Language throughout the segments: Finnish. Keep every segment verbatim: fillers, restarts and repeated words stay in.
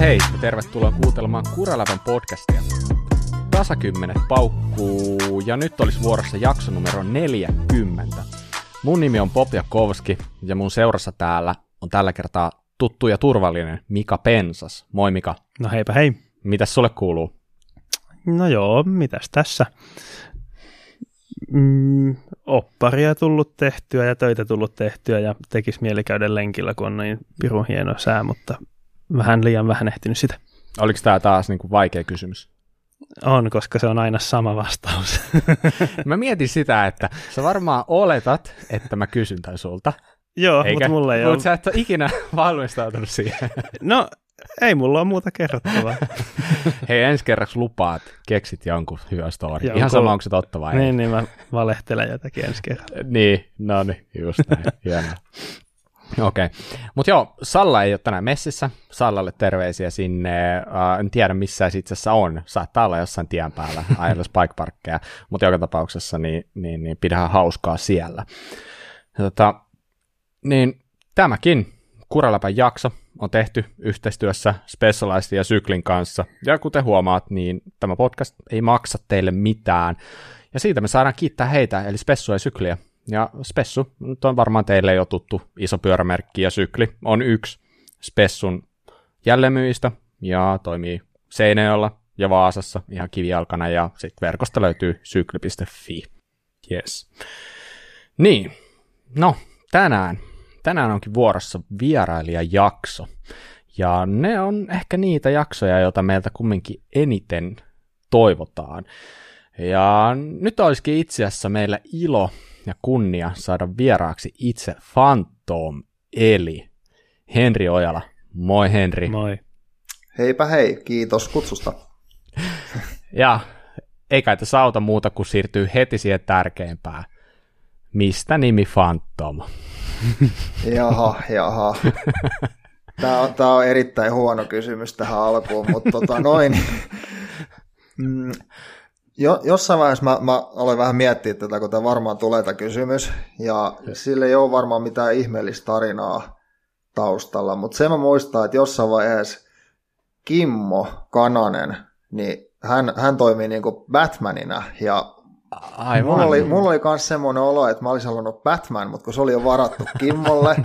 hei ja tervetuloa kuuntelemaan Kuraläpän podcastia. Tasakymmenet paukkuu ja nyt olisi vuorossa jakso numero neljäkymmentä. Mun nimi on Poppi Kovski ja mun seurassa täällä on tällä kertaa tuttu ja turvallinen Mika Pensas. Moi Mika. No heipä hei. Mitäs sulle kuuluu? No joo, mitäs tässä? Mm, opparia tullut tehtyä ja töitä tullut tehtyä ja tekis mieli käydä lenkillä, kun on niin pirun hieno sää, mutta vähän liian vähän ehtinyt sitä. Oliko tämä taas niin kuin vaikea kysymys? On, koska se on aina sama vastaus. Mä mietin sitä, että sä varmaan oletat, että mä kysyn tämän sulta. Joo, mutta mulla ei ole. Mutta sä et ole ikinä valmistautunut siihen. No, ei mulla ole muuta kerrottavaa. Hei, ensi kerraksi lupaat, keksit jonkun hyvä story. Jonkun... Ihan sama, onko se totta vai? Niin, niin mä valehtelen jotakin ensi kerralla. Niin, no niin, just näin. Hienoa. Okei, okay. Mutta joo, Salla ei ole tänään messissä. Sallalle terveisiä sinne. Äh, en tiedä, missä se itse asiassa on. Saattaa olla jossain tien päällä, ajelussa bikeparkkeja. Mutta joka tapauksessa niin, niin, niin pidähän hauskaa siellä. Ja tota, niin tämäkin Kuraläpän jakso on tehty yhteistyössä Spessualaisten ja Syklin kanssa. Ja kuten huomaat, niin tämä podcast ei maksa teille mitään. Ja siitä me saadaan kiittää heitä, eli Spessua ja Sykliä. Ja Spessu nyt on varmaan teille jo tuttu iso pyörämerkki, ja Sykli on yksi Spessun jälleenmyyjistä ja toimii Seinäjoella ja Vaasassa ihan kivijalkana, ja sitten verkosta löytyy sykli piste fi. Yes. Niin, no tänään, tänään onkin vuorossa vierailijajakso, ja ne on ehkä niitä jaksoja, joita meiltä kumminkin eniten toivotaan. Ja nyt olisikin itse asiassa meillä ilo ja kunnia saada vieraaksi itse Phantom, eli Henri Ojala. Moi Henri. Moi. Heipä hei, kiitos kutsusta. Ja ei kai tässä auta muuta kuin siirtyy heti siihen tärkeimpään. Mistä nimi Phantom? Jaha, jaha. Tämä on, tämä on erittäin huono kysymys tähän alkuun, mutta tota noin. Mm. Jo, jossain vaiheessa mä, mä aloin vähän miettiä tätä, kun tämä varmaan tulee tämä kysymys, ja sillä ei ole varmaan mitään ihmeellistä tarinaa taustalla, mutta se mä muistan, että jossain vaiheessa Kimmo Kananen, niin hän, hän toimii niin kuin Batmanina, ja aivan. Mulla oli, mulla oli myös semmoinen olo, että mä olisin halunnut Batman, mutta kun se oli jo varattu Kimmolle,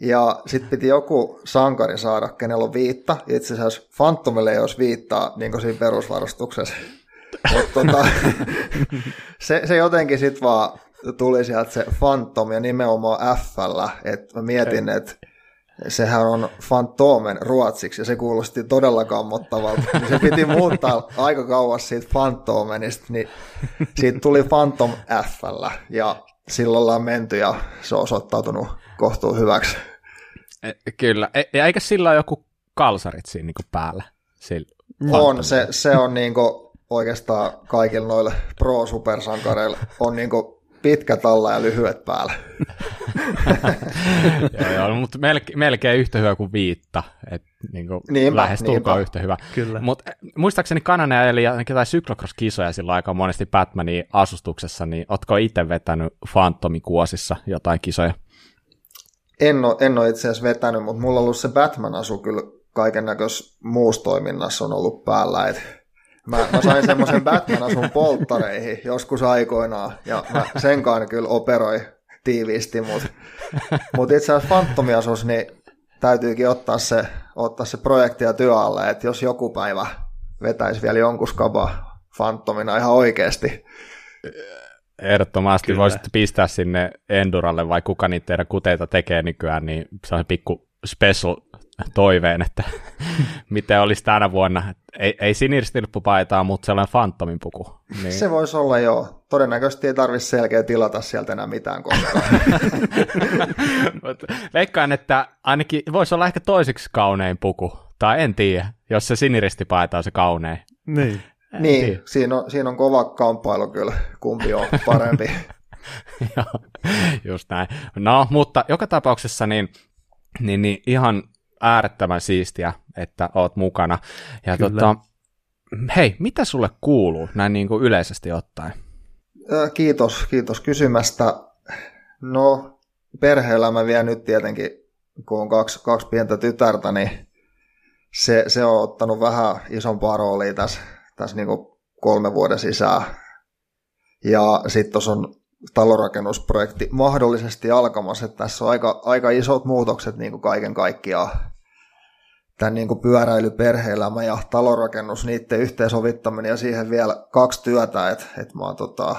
ja sitten piti joku sankari saada, kenellä on viitta, itse asiassa Phantomille ei olisi viittaa niin kuin siinä perusvarustuksessa. Tota, se, se jotenkin sitten vaan tuli sieltä se Phantom ja nimenomaan F:llä, että mietin, että sehän on Fantomen ruotsiksi ja se kuulosti todella kammottavalta. Se piti muuttaa aika kauas siitä Fantomenista, niin siitä tuli Phantom F:llä ja silloin ollaan menty ja se on osoittautunut kohtuun hyväksi. Kyllä, e- eikä sillä ole joku kalsarit siinä niinku päällä? On, se, se on niinku... Oikeastaan kaikilla noilla pro-supersankareilla on niinku pitkä talla ja lyhyet päällä. Joo, joo, mutta melke, melkein yhtä hyvä kuin viitta. Et niinku niinpä, lähes tulkoon yhtä hyvä. Mut muistaakseni Kananen eli jotain syklokross-kisoja silloin aika monesti Batmanin asustuksessa, niin ootko itse vetänyt Phantomikuosissa jotain kisoja? En ole, en ole itse asiassa vetänyt, mutta mulla on ollut se Batman-asu kyllä kaikennäköisessä muussa toiminnassa on ollut päällä, et Mä, mä sain semmoisen Batman-asun polttareihin joskus aikoinaan, ja mä senkaan kyllä operoi tiiviisti, mutta mut itse asiassa Phantomiasus, niin täytyykin ottaa se, ottaa se projektia työalle, että jos joku päivä vetäisi vielä jonkun skabaa Phantomina ihan oikeasti. Ehdottomasti kyllä. Voisitte pistää sinne Enduralle, vai kuka niitä teidän kuteita tekee nykyään, niin se on pikku special toiveen, että miten olisi tänä vuonna. Ei, ei siniristilppupaitaa, mutta sellainen Phantomin puku. Niin. Se voisi olla joo. Todennäköisesti ei tarvitse selkeä tilata sieltä enää mitään kohdalla. Veikkaan, että ainakin voisi olla ehkä toiseksi kaunein puku. Tai en tiedä, jos se siniristipaita on se kaunein. Niin, niin siinä, on, siinä on kova kamppailu kyllä, kumpi on parempi. Joo, just näin. No, mutta joka tapauksessa niin, niin, niin ihan... äärettömän siistiä, että oot mukana. Ja tota, hei, mitä sulle kuuluu näin niin kuin yleisesti ottaen? Kiitos, kiitos kysymästä. No, perhe-elämä vielä nyt tietenkin, kun on kaksi, kaksi pientä tytärtä, niin se, se on ottanut vähän isompaa roolia tässä, tässä niin kuin kolme vuoden sisään. Ja sitten tuossa on talonrakennusprojekti mahdollisesti alkamassa, että tässä on aika, aika isot muutokset niin kuin kaiken kaikkiaan. Tämän niin kuin pyöräily, perhe-elämä ja talonrakennus, niiden yhteensovittaminen ja siihen vielä kaksi työtä, että et mä, tota,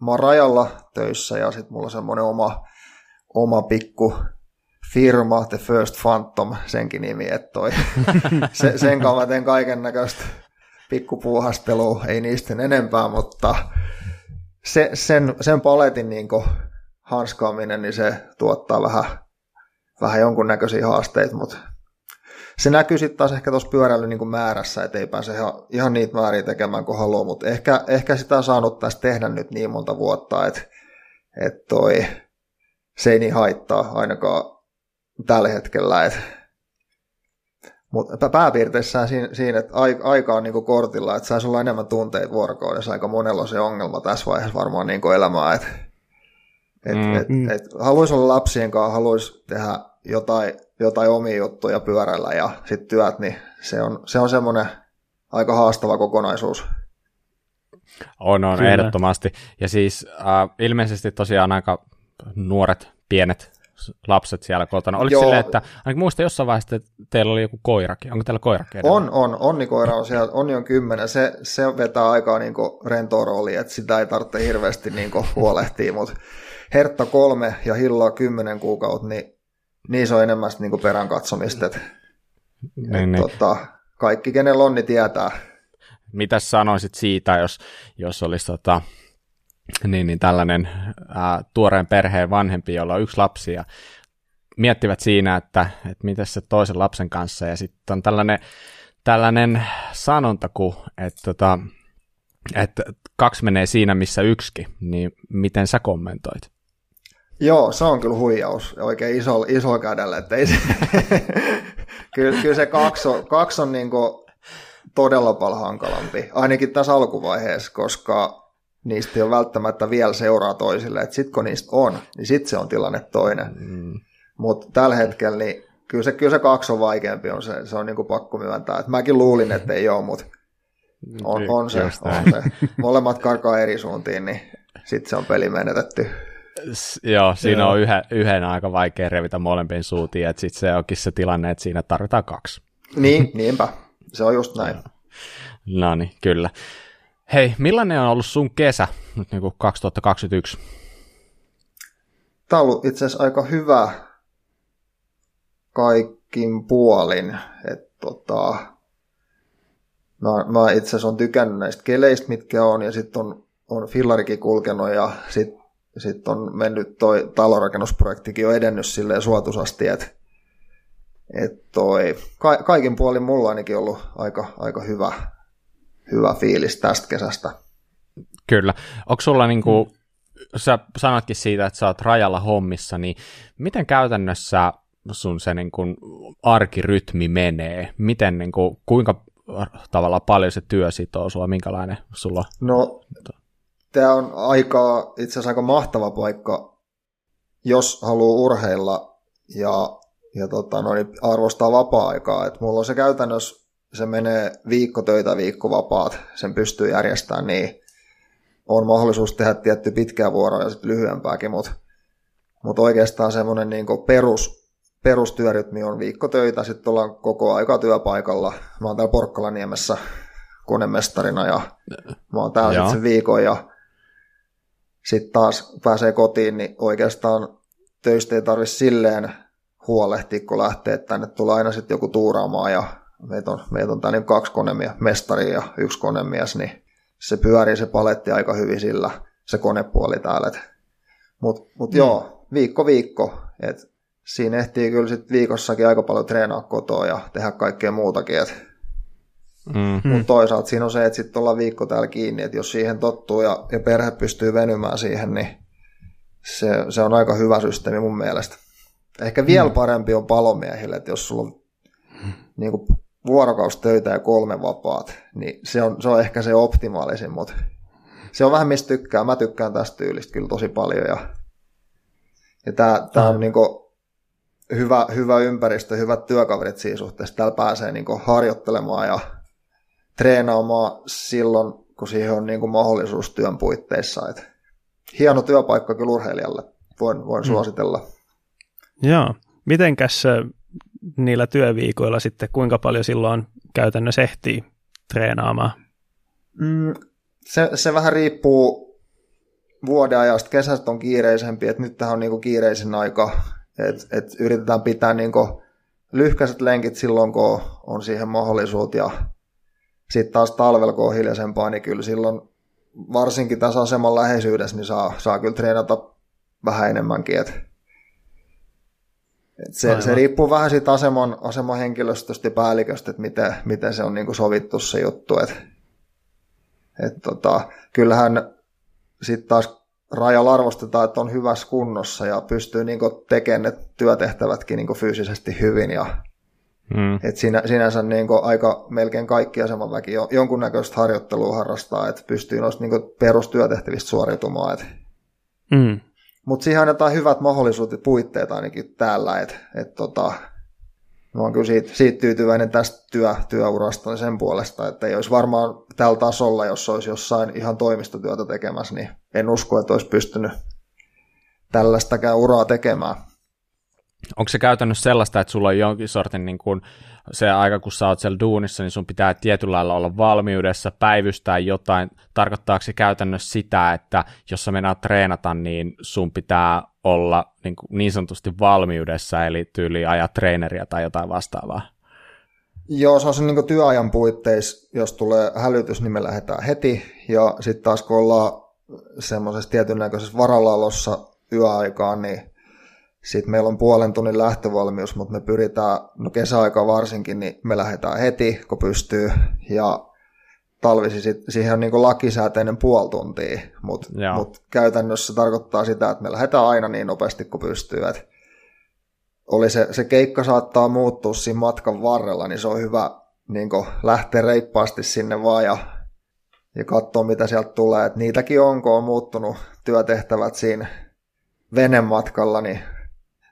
mä oon rajalla töissä ja sitten mulla on semmoinen oma, oma pikku firma, The First Phantom, senkin nimi, että toi, se, sen kanssa mä teen kaiken näköistä pikkupuuhastelua, ei niisten enempää, mutta se, sen, sen paletin niin kuin hanskaaminen, niin se tuottaa vähän, vähän jonkunnäköisiä haasteita, mutta se näkyy sitten taas ehkä tuossa pyöräilyn niin kuin määrässä, että ei pääse ihan, ihan niitä määriä tekemään kuin haluaa, mutta ehkä, ehkä sitä on saanut tässä tehdä nyt niin monta vuotta, että et toi, se ei niin haittaa ainakaan tällä hetkellä. Et. Mutta pääpiirteissään siinä, siinä että aika on niin kuin kortilla, että saisi olla enemmän tunteita vuorokaudessa, aika monella on se ongelma tässä vaiheessa varmaan niin kuin elämää, että et, mm. et, et, haluaisi olla lapsien kanssa, haluaisi tehdä jotain, jotain omia juttuja pyörällä ja sitten työt, niin se on, se on semmoinen aika haastava kokonaisuus. On, on, kyllä. Ehdottomasti. Ja siis äh, ilmeisesti tosiaan aika nuoret, pienet lapset siellä kotona. Oliko silleen, että ainakin muista jossain vaiheessa, että teillä oli joku koirakin. Onko teillä koirakin edellä? On, on. Onni koira on siellä. Onni on kymmenen. Se, se vetää aikaa niin rentoa rooliin, että sitä ei tarvitse hirveästi niin huolehtia, mutta Hertta kolme ja Hillaa kymmenen kuukautta, niin niin se on enemmän niin perän katsomista. Et, niin, et, niin. Tota, kaikki, kenellä on, niin tietää. Mitäs sanoisit siitä, jos, jos olisi tota, niin, niin tällainen ää, tuoreen perheen vanhempi, jolla on yksi lapsi, ja miettivät siinä, että et miten se toisen lapsen kanssa, ja sitten on tällainen, tällainen sanonta, kun, että tota, et kaksi menee siinä, missä yksikin, niin miten sä kommentoit? Joo, se on kyllä huijaus oikein isolla iso kädellä, että ei se, kyllä, kyllä se kaksi on, kaksi on niin kuin todella paljon hankalampi, ainakin tässä alkuvaiheessa, koska niistä ei ole välttämättä vielä seuraa toisille, että sitten kun niistä on, niin sitten se on tilanne toinen, mm. mutta tällä hetkellä niin kyllä, se, kyllä se kaksi on vaikeampi, on se, se on niin kuin pakko myöntää, että mäkin luulin, että ei ole, mutta on, on, se, on se, molemmat karkaa eri suuntiin, niin sitten se on peli menetetty. S- joo, siinä joo. on yhden, yhden aika vaikea revitä molempien suutiin, että sitten se onkin se tilanne, että siinä tarvitaan kaksi. Niin, niinpä. Se on just näin. No niin, kyllä. Hei, millainen on ollut sun kesä nyt niin kuin kaksituhattakaksikymmentäyksi? Tämä on ollut itse asiassa aika hyvä kaikin puolin. Et tota, mä, mä itse asiassa olen tykännyt näistä keleistä, mitkä on, ja sitten on, on fillarikin kulkenut, ja sitten Sitten on mennyt toi talonrakennusprojektikin on edennyt silleen suotuisasti, että et toi ka, kaikin puolin mulla ainakin ollut aika, aika hyvä, hyvä fiilis tästä kesästä. Kyllä. Onko sulla niinku, sä sanotkin siitä, että sä oot rajalla hommissa, niin miten käytännössä sun se niinku arkirytmi menee? Miten niinku, kuinka tavallaan paljon se työ sitoo sua? Minkälainen sulla on? No, tämä on aika, itse asiassa aika mahtava paikka, jos haluaa urheilla ja, ja tota, no niin arvostaa vapaa-aikaa. Et mulla on se käytännössä, se menee viikko töitä, viikko vapaat, sen pystyy järjestämään, niin on mahdollisuus tehdä tietty pitkää vuoroa ja sitten lyhyempääkin, mutta mut oikeastaan semmoinen niinku perus, perustyörytmi on viikko töitä, sitten ollaan koko aika työpaikalla. Mä oon täällä Porkkalaniemessä konemestarina ja mä oon täällä sitten sen viikon ja sitten taas pääsee kotiin, niin oikeastaan töistä ei tarvitse silleen huolehtia, kun lähtee, että tänne tulee aina sitten joku tuuraamaan, ja meitä on, meitä on täällä niin kaksi konemia, mestari ja yksi konemies, niin se pyörii se paletti aika hyvin sillä, se konepuoli täällä. Mutta mut mm. joo, viikko viikko, että siinä ehtii kyllä sitten viikossakin aika paljon treenaa kotoa ja tehdä kaikkea muutakin, että Mm-hmm. Mutta toisaalta siinä on se, että sitten ollaan viikko täällä kiinni, että jos siihen tottuu ja, ja perhe pystyy venymään siihen, niin se, se on aika hyvä systeemi mun mielestä. Ehkä vielä mm-hmm. parempi on palomiehille, että jos sulla on mm-hmm. niin kuin vuorokaustöitä ja kolme vapaat, niin se on, se on ehkä se optimaalisin, mutta se on vähän mistä tykkää. Mä tykkään tästä tyylistä kyllä tosi paljon ja, ja tämä mm-hmm. on niin kuin hyvä, hyvä ympäristö, hyvät työkaverit siinä suhteessa. Täällä pääsee niin kuin harjoittelemaan ja treenaamaan silloin, kun siihen on niin kuin mahdollisuus työn puitteissa. Et hieno työpaikka kyllä urheilijalle, voin, voin suositella. Mm. Joo, mitenkäs niillä työviikoilla sitten, kuinka paljon silloin käytännössä ehtii treenaamaan? Mm, se, se vähän riippuu vuoden ajasta. Kesästä on kiireisempi, että nyt tähän on niinku kiireisin aika, että et yritetään pitää niinku lyhkäiset lenkit silloin, kun on siihen mahdollisuus, ja sitten taas talvella, kun on hiljaisempaa, niin kyllä silloin varsinkin tässä aseman läheisyydessä niin saa, saa kyllä treenata vähän enemmänkin, että Se, se riippuu vähän siitä aseman, aseman henkilöstöstä ja päälliköstä, että miten, miten se on niin kuin sovittu se juttu. Et, et tota, kyllähän sitten taas rajalla arvostetaan, että on hyvässä kunnossa ja pystyy niin kuin tekemään ne työtehtävätkin niin kuin fyysisesti hyvin. Ja, mm. et sinä, sinänsä niin kuin aika melkein kaikki asemanväki jonkunnäköistä harjoittelua harrastaa, että pystyy noista niin kuin perustyötehtävistä suoriutumaan. Et. Mm. Mutta siihen annetaan hyvät mahdollisuudet puitteet ainakin täällä, että et tota, mä oon kyllä siitä, siitä tyytyväinen tästä työ, työurasta sen puolesta, että ei olisi varmaan tällä tasolla, jos olisi jossain ihan toimistotyötä tekemässä, niin en usko, että olisi pystynyt tällaistakään uraa tekemään. Onko se käytännössä sellaista, että sulla on jonkin sortin niin kuin se aika, kun sä oot siellä duunissa, niin sun pitää tietyllä lailla olla valmiudessa, päivystää jotain. Tarkoittaako se käytännössä sitä, että jos sä mennään treenata, niin sun pitää olla niin, kuin niin sanotusti valmiudessa, eli tyyli ajaa treeneriä tai jotain vastaavaa? Joo, se on se niin kuin työajan puitteissa, jos tulee hälytys, niin me lähdetään heti, ja sitten taas kun ollaan semmoisessa tietynnäköisessä varallaolossa yöaikaan, niin sitten meillä on puolen tunnin lähtövalmius, mutta me pyritään, no kesäaika varsinkin, niin me lähdetään heti, kun pystyy. Ja talvisi siihen on niin kuin lakisääteinen puoli tuntia, mutta mut käytännössä se tarkoittaa sitä, että me lähdetään aina niin nopeasti, kun pystyy. Et oli se, se keikka saattaa muuttua siinä matkan varrella, niin se on hyvä niin kuin lähteä reippaasti sinne vaan ja, ja katsoa, mitä sieltä tulee. Et niitäkin onko on muuttunut työtehtävät siinä venematkalla, niin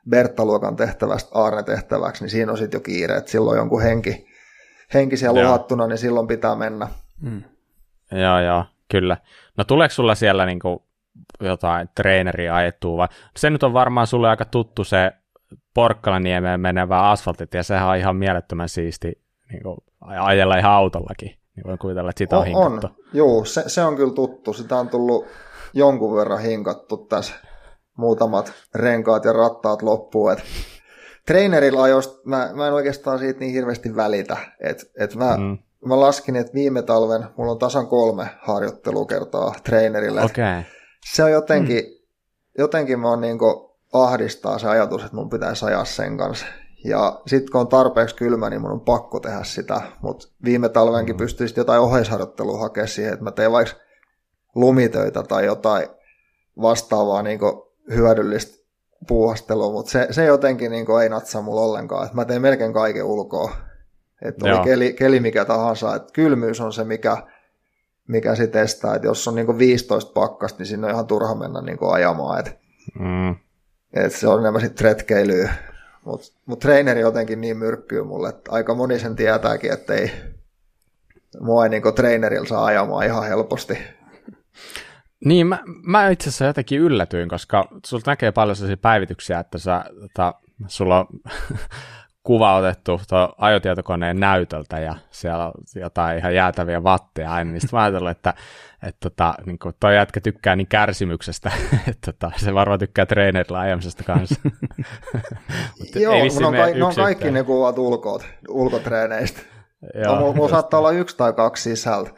Bertta-luokan tehtävästä Aarne-tehtäväksi, niin siinä on sitten jo kiire, että silloin jonkun henki, henki siellä uhattuna, niin silloin pitää mennä. Mm. Joo, joo, kyllä. No tuleeko sulla siellä niinku jotain treeneriä ajettua vai? Se nyt on varmaan sulle aika tuttu se Porkkalaniemeen menevä asfaltit, ja sehän on ihan mielettömän siisti niinku ajella ihan autollakin. Niin voin kuvitella, että sitä on, on hinkattu. On. Joo, se, se on kyllä tuttu. Sitä on tullut jonkun verran hinkattu tässä. Muutamat renkaat ja rattaat loppuu. Et treenerillä ajoista mä, mä en oikeastaan siitä niin hirveästi välitä. Et, et mä, mm. mä laskin, että viime talven mulla on tasan kolme harjoittelukertaa treenerillä. Okay. Se on jotenkin, mm. jotenkin mä oon niinku ahdistaa se ajatus, että mun pitäisi ajaa sen kanssa. Ja sit kun on tarpeeksi kylmä, niin mun on pakko tehdä sitä. Mut viime talvenkin mm. pystyisit jotain oheisharjoittelua hakemaan siihen, että mä teen vaikka lumitöitä tai jotain vastaavaa niinku hyödyllistä puuhastelua, mutta se, se jotenkin niin kuin ei natsaa mulla ollenkaan. Et mä tein melkein kaiken ulkoa. Että oli keli, keli mikä tahansa. Et kylmyys on se, mikä, mikä sit estää. Et jos on niin kuin viisitoista pakkasta, niin siinä on ihan turha mennä niin kuin ajamaan. Et, mm. et se on enemmän sitten retkeilyä. Mutta mut treeneri jotenkin niin myrkkyy mulle, että aika moni sen tietääkin, että ei mua ei niin kuin treenerillä saa ajamaan ihan helposti. Niin, mä, mä itse asiassa jotenkin yllätyin, koska sulta näkee paljon sellaisia päivityksiä, että sä, tota, sulla on kuva otettu ajotietokoneen näytöltä ja siellä on jotain ihan jäätäviä vatteja aina, niin sitten mä ajattelin, että et, tota, niin toi jätkä tykkää niin kärsimyksestä, että tota, se varmaan tykkää treenerillä ajamisesta kanssa. Joo, ne on, ka- on kaikki ne kuvat ulko- ulkotreeneistä. Joo, mulla saattaa olla yksi tai kaksi sisältä.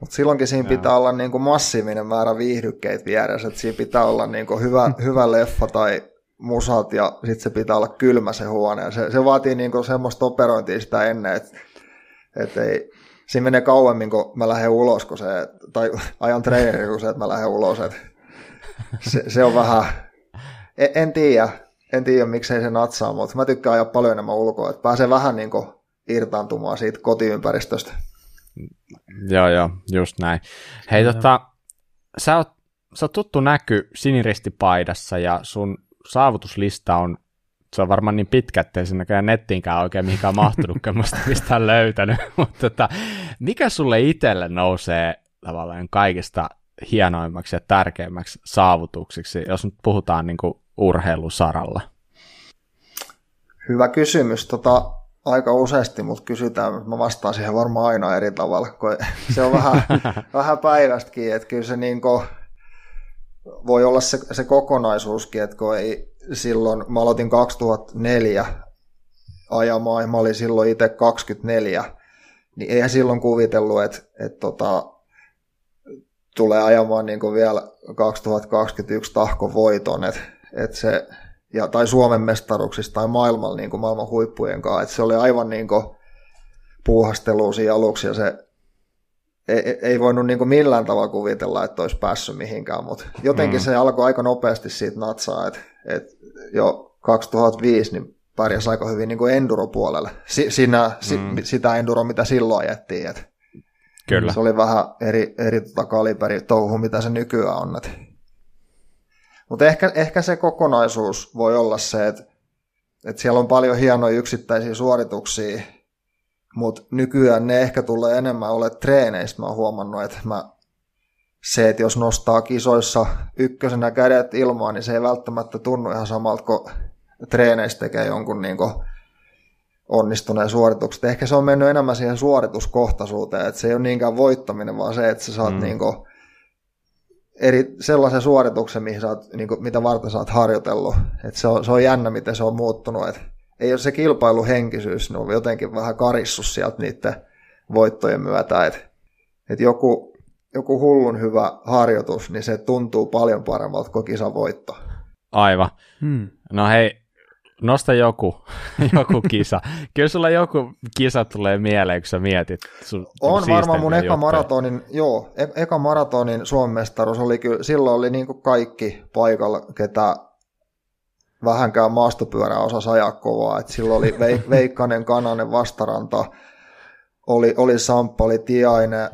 Mutta silloinkin siinä pitää Jaa. olla niinku massiivinen määrä viihdykkeitä vieressä, että siinä pitää olla niinku hyvä, hyvä leffa tai musat ja sitten se pitää olla kylmä se huone. Se, se vaatii niinku semmoista operointia sitä ennen, että et ei, siinä menee kauemmin, kun mä lähden ulos, kun se, tai ajan treeneri, kun se, että mä lähden ulos. Se, se on vähän, en, en tiedä, en tiedä miksei se natsaa, mutta mä tykkään ajaa paljon enemmän ulkoa, että pääsee vähän niinku irtaantumaan siitä kotiympäristöstä. Joo, joo, just näin. Hei, no, tota, sä oot, sä oot tuttu näky siniristipaidassa ja sun saavutuslista on se on varmaan niin pitkä, ettei sinnäkään nettiinkään oikein mihinkään mahtunutkaan, musta mistään löytänyt. Mutta tota, mikä sulle itselle nousee tavallaan kaikista hienoimmaksi ja tärkeimmäksi saavutuksiksi, jos nyt puhutaan niin kuin urheilusaralla? Hyvä kysymys. Tota, aika useasti mut kysytään, mutta mä vastaan siihen varmaan aina eri tavalla, kun se on vähän, vähän päivästäkin, että kyllä se niin kuin voi olla se, se kokonaisuuskin, että kun ei silloin, mä aloitin kaksituhattaneljä ajamaan ja mä olin silloin itse kaksikymmentäneljä, niin eihän silloin kuvitellut, että, että tota, tulee ajamaan niin kuin vielä kaksituhattakaksikymmentäyksi Tahkon voiton, että, että se, ja, tai Suomen mestaruksista tai maailman, niin kuin maailman huippujen kanssa, että se oli aivan niin kuin puuhastelua siinä aluksi ja se Ei, ei voinut niin kuin millään tavalla kuvitella, että olisi päässyt mihinkään, mutta jotenkin mm. se alkoi aika nopeasti siitä natsaa, että, että jo kaksituhattaviisi niin pärjäsi aika hyvin niin kuin enduro-puolelle. Si, sinä, mm. si, sitä enduro, mitä silloin ajettiin. Että kyllä. Se oli vähän eri, eri tota kaliberi touhu, mitä se nykyään on. Että. Mutta ehkä, ehkä se kokonaisuus voi olla se, että, että siellä on paljon hienoja yksittäisiä suorituksia, mutta nykyään ne ehkä tulee enemmän ole treeneistä. Mä oon huomannut, että mä, se, että jos nostaa kisoissa ykkösenä kädet ilmaan, niin se ei välttämättä tunnu ihan samalta, kun treeneissä tekee jonkun niin kuin onnistuneen suorituksen. Ehkä se on mennyt enemmän siihen suorituskohtaisuuteen, että se ei ole niinkään voittaminen, vaan se, että sä saat mm. niin kuin eri, sellaisen suorituksen, mihin sä oot, niin kuin, mitä varten sä oot harjoitellut. Että se on, se on jännä, miten se on muuttunut, että ei ole se kilpailuhenkisyys, ne on jotenkin vähän karissut sieltä niiden voittojen myötä, että et joku, joku hullun hyvä harjoitus, niin se tuntuu paljon paremmalta kuin kisavoitto. Aivan. Hmm. No hei, nosta joku, joku kisa. Kyllä sulla joku kisa tulee mieleen, kun sä mietit. Sun, on varmaan mun eka maratonin, joo, e- eka maratonin Suomen mestaruus oli kyllä, silloin oli niin kuin kaikki paikalla, ketä vähänkään maastopyörää osasi ajaa kovaa. Et silloin oli Veikkanen, Kananen, Vastaranta, oli, oli Samppali, Tiainen.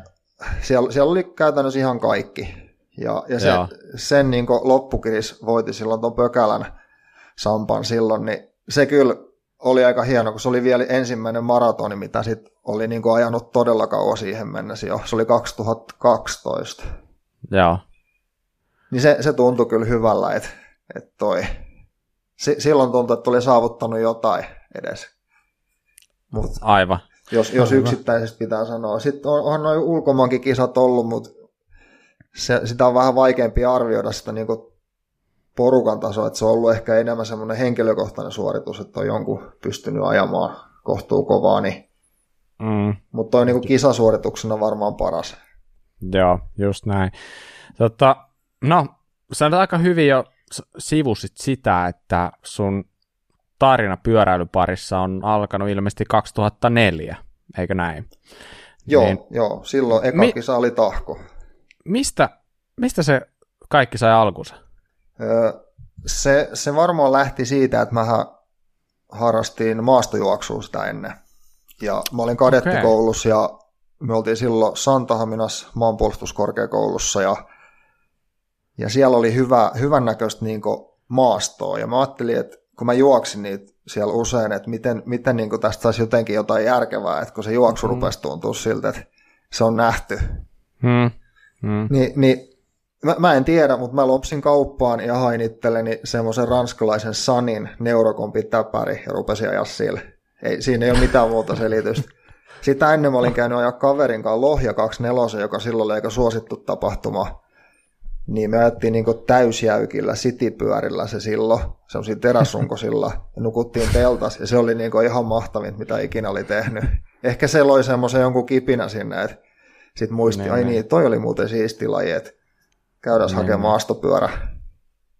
Siellä, siellä oli käytännössä ihan kaikki. Ja, ja se, sen niin kuin loppukiris voiti silloin tuon Pökälän Sampan silloin. Niin se kyllä oli aika hieno, kun se oli vielä ensimmäinen maratoni, mitä sit oli niin kuin ajanut todella kauan siihen mennessä jo. Se oli kaksituhattakaksitoista. Joo. Niin se, se tuntui kyllä hyvällä, että et toi... Silloin tuntuu, että oli saavuttanut jotain edes. Mut aivan. Jos, jos yksittäisesti pitää sanoa. Sitten on, on noin ulkomaankin kisat ollut, mutta se, sitä on vähän vaikeampi arvioida sitä niin kuin porukan tasoa, että se on ollut ehkä enemmän semmoinen henkilökohtainen suoritus, että on jonkun pystynyt ajamaan kohtuu kovaa. Niin. Mm. Mutta toi niin kuin kisasuorituksena varmaan paras. Joo, just näin. Totta, no, sanotaan aika hyvin jo sivusit sitä, että sun tarina pyöräilyparissa on alkanut ilmeisesti kaksituhattaneljä, eikö näin? Joo, niin, joo silloin eka mi- kisa oli Tahko. Mistä, mistä se kaikki sai alkunsa? Öö, se, se varmaan lähti siitä, että mähän harrastin maastojuoksua sitä ennen. Ja mä olin kadettikoulussa okay. ja me oltiin silloin Santahaminassa maanpuolustuskorkeakoulussa ja Ja siellä oli hyvä, hyvän näköistä niin kuin maastoa. Ja mä ajattelin, että kun mä juoksin niitä siellä usein, että miten, miten niin kuin tästä saisi jotenkin jotain järkevää, että kun se juoksu mm-hmm. rupesi tuntua siltä, että se on nähty. Mm-hmm. Ni, niin, mä, mä en tiedä, mutta mä lopsin kauppaan ja hain itselleni semmoisen ranskalaisen Sanin neurokompitäpäri ja rupesin ajaa sille. Ei, siinä ei ole mitään muuta selitystä. Sitä ennen mä olin käynyt ajaa kaverinkaan Lohja kaksikymmentäneljä, joka silloin oli aika suosittu tapahtuma. Niin me ajettiin niin täysjäykillä, sitipyörillä se silloin, semmoisilla teräsrunkosilla, ja nukuttiin teltas, ja se oli niin ihan mahtavinta, mitä ikinä oli tehnyt. Ehkä se loi semmoisen jonkun kipinä sinne, että sitten muisti, ai niin, toi oli muuten siisti laji, että käydään hakemaan maastopyörä.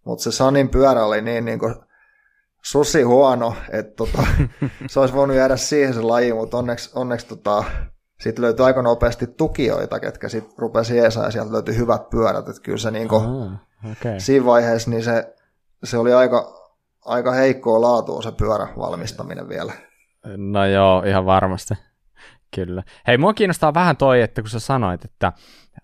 Mutta se Sanin pyörä oli niin, niin susi huono, että tota, se olisi voinut jäädä siihen se laji, mutta onneksi, onneksi tota, sitten löytyi aika nopeasti tukijoita, ketkä sitten rupesi Esa ja sieltä löytyi hyvät pyörät. Että kyllä se niinku, oh, okay. siinä vaiheessa niin se, se oli aika, aika heikkoa laatua se pyörän valmistaminen vielä. No joo, ihan varmasti. Kyllä. Hei, mua kiinnostaa vähän toi, että kun sä sanoit, että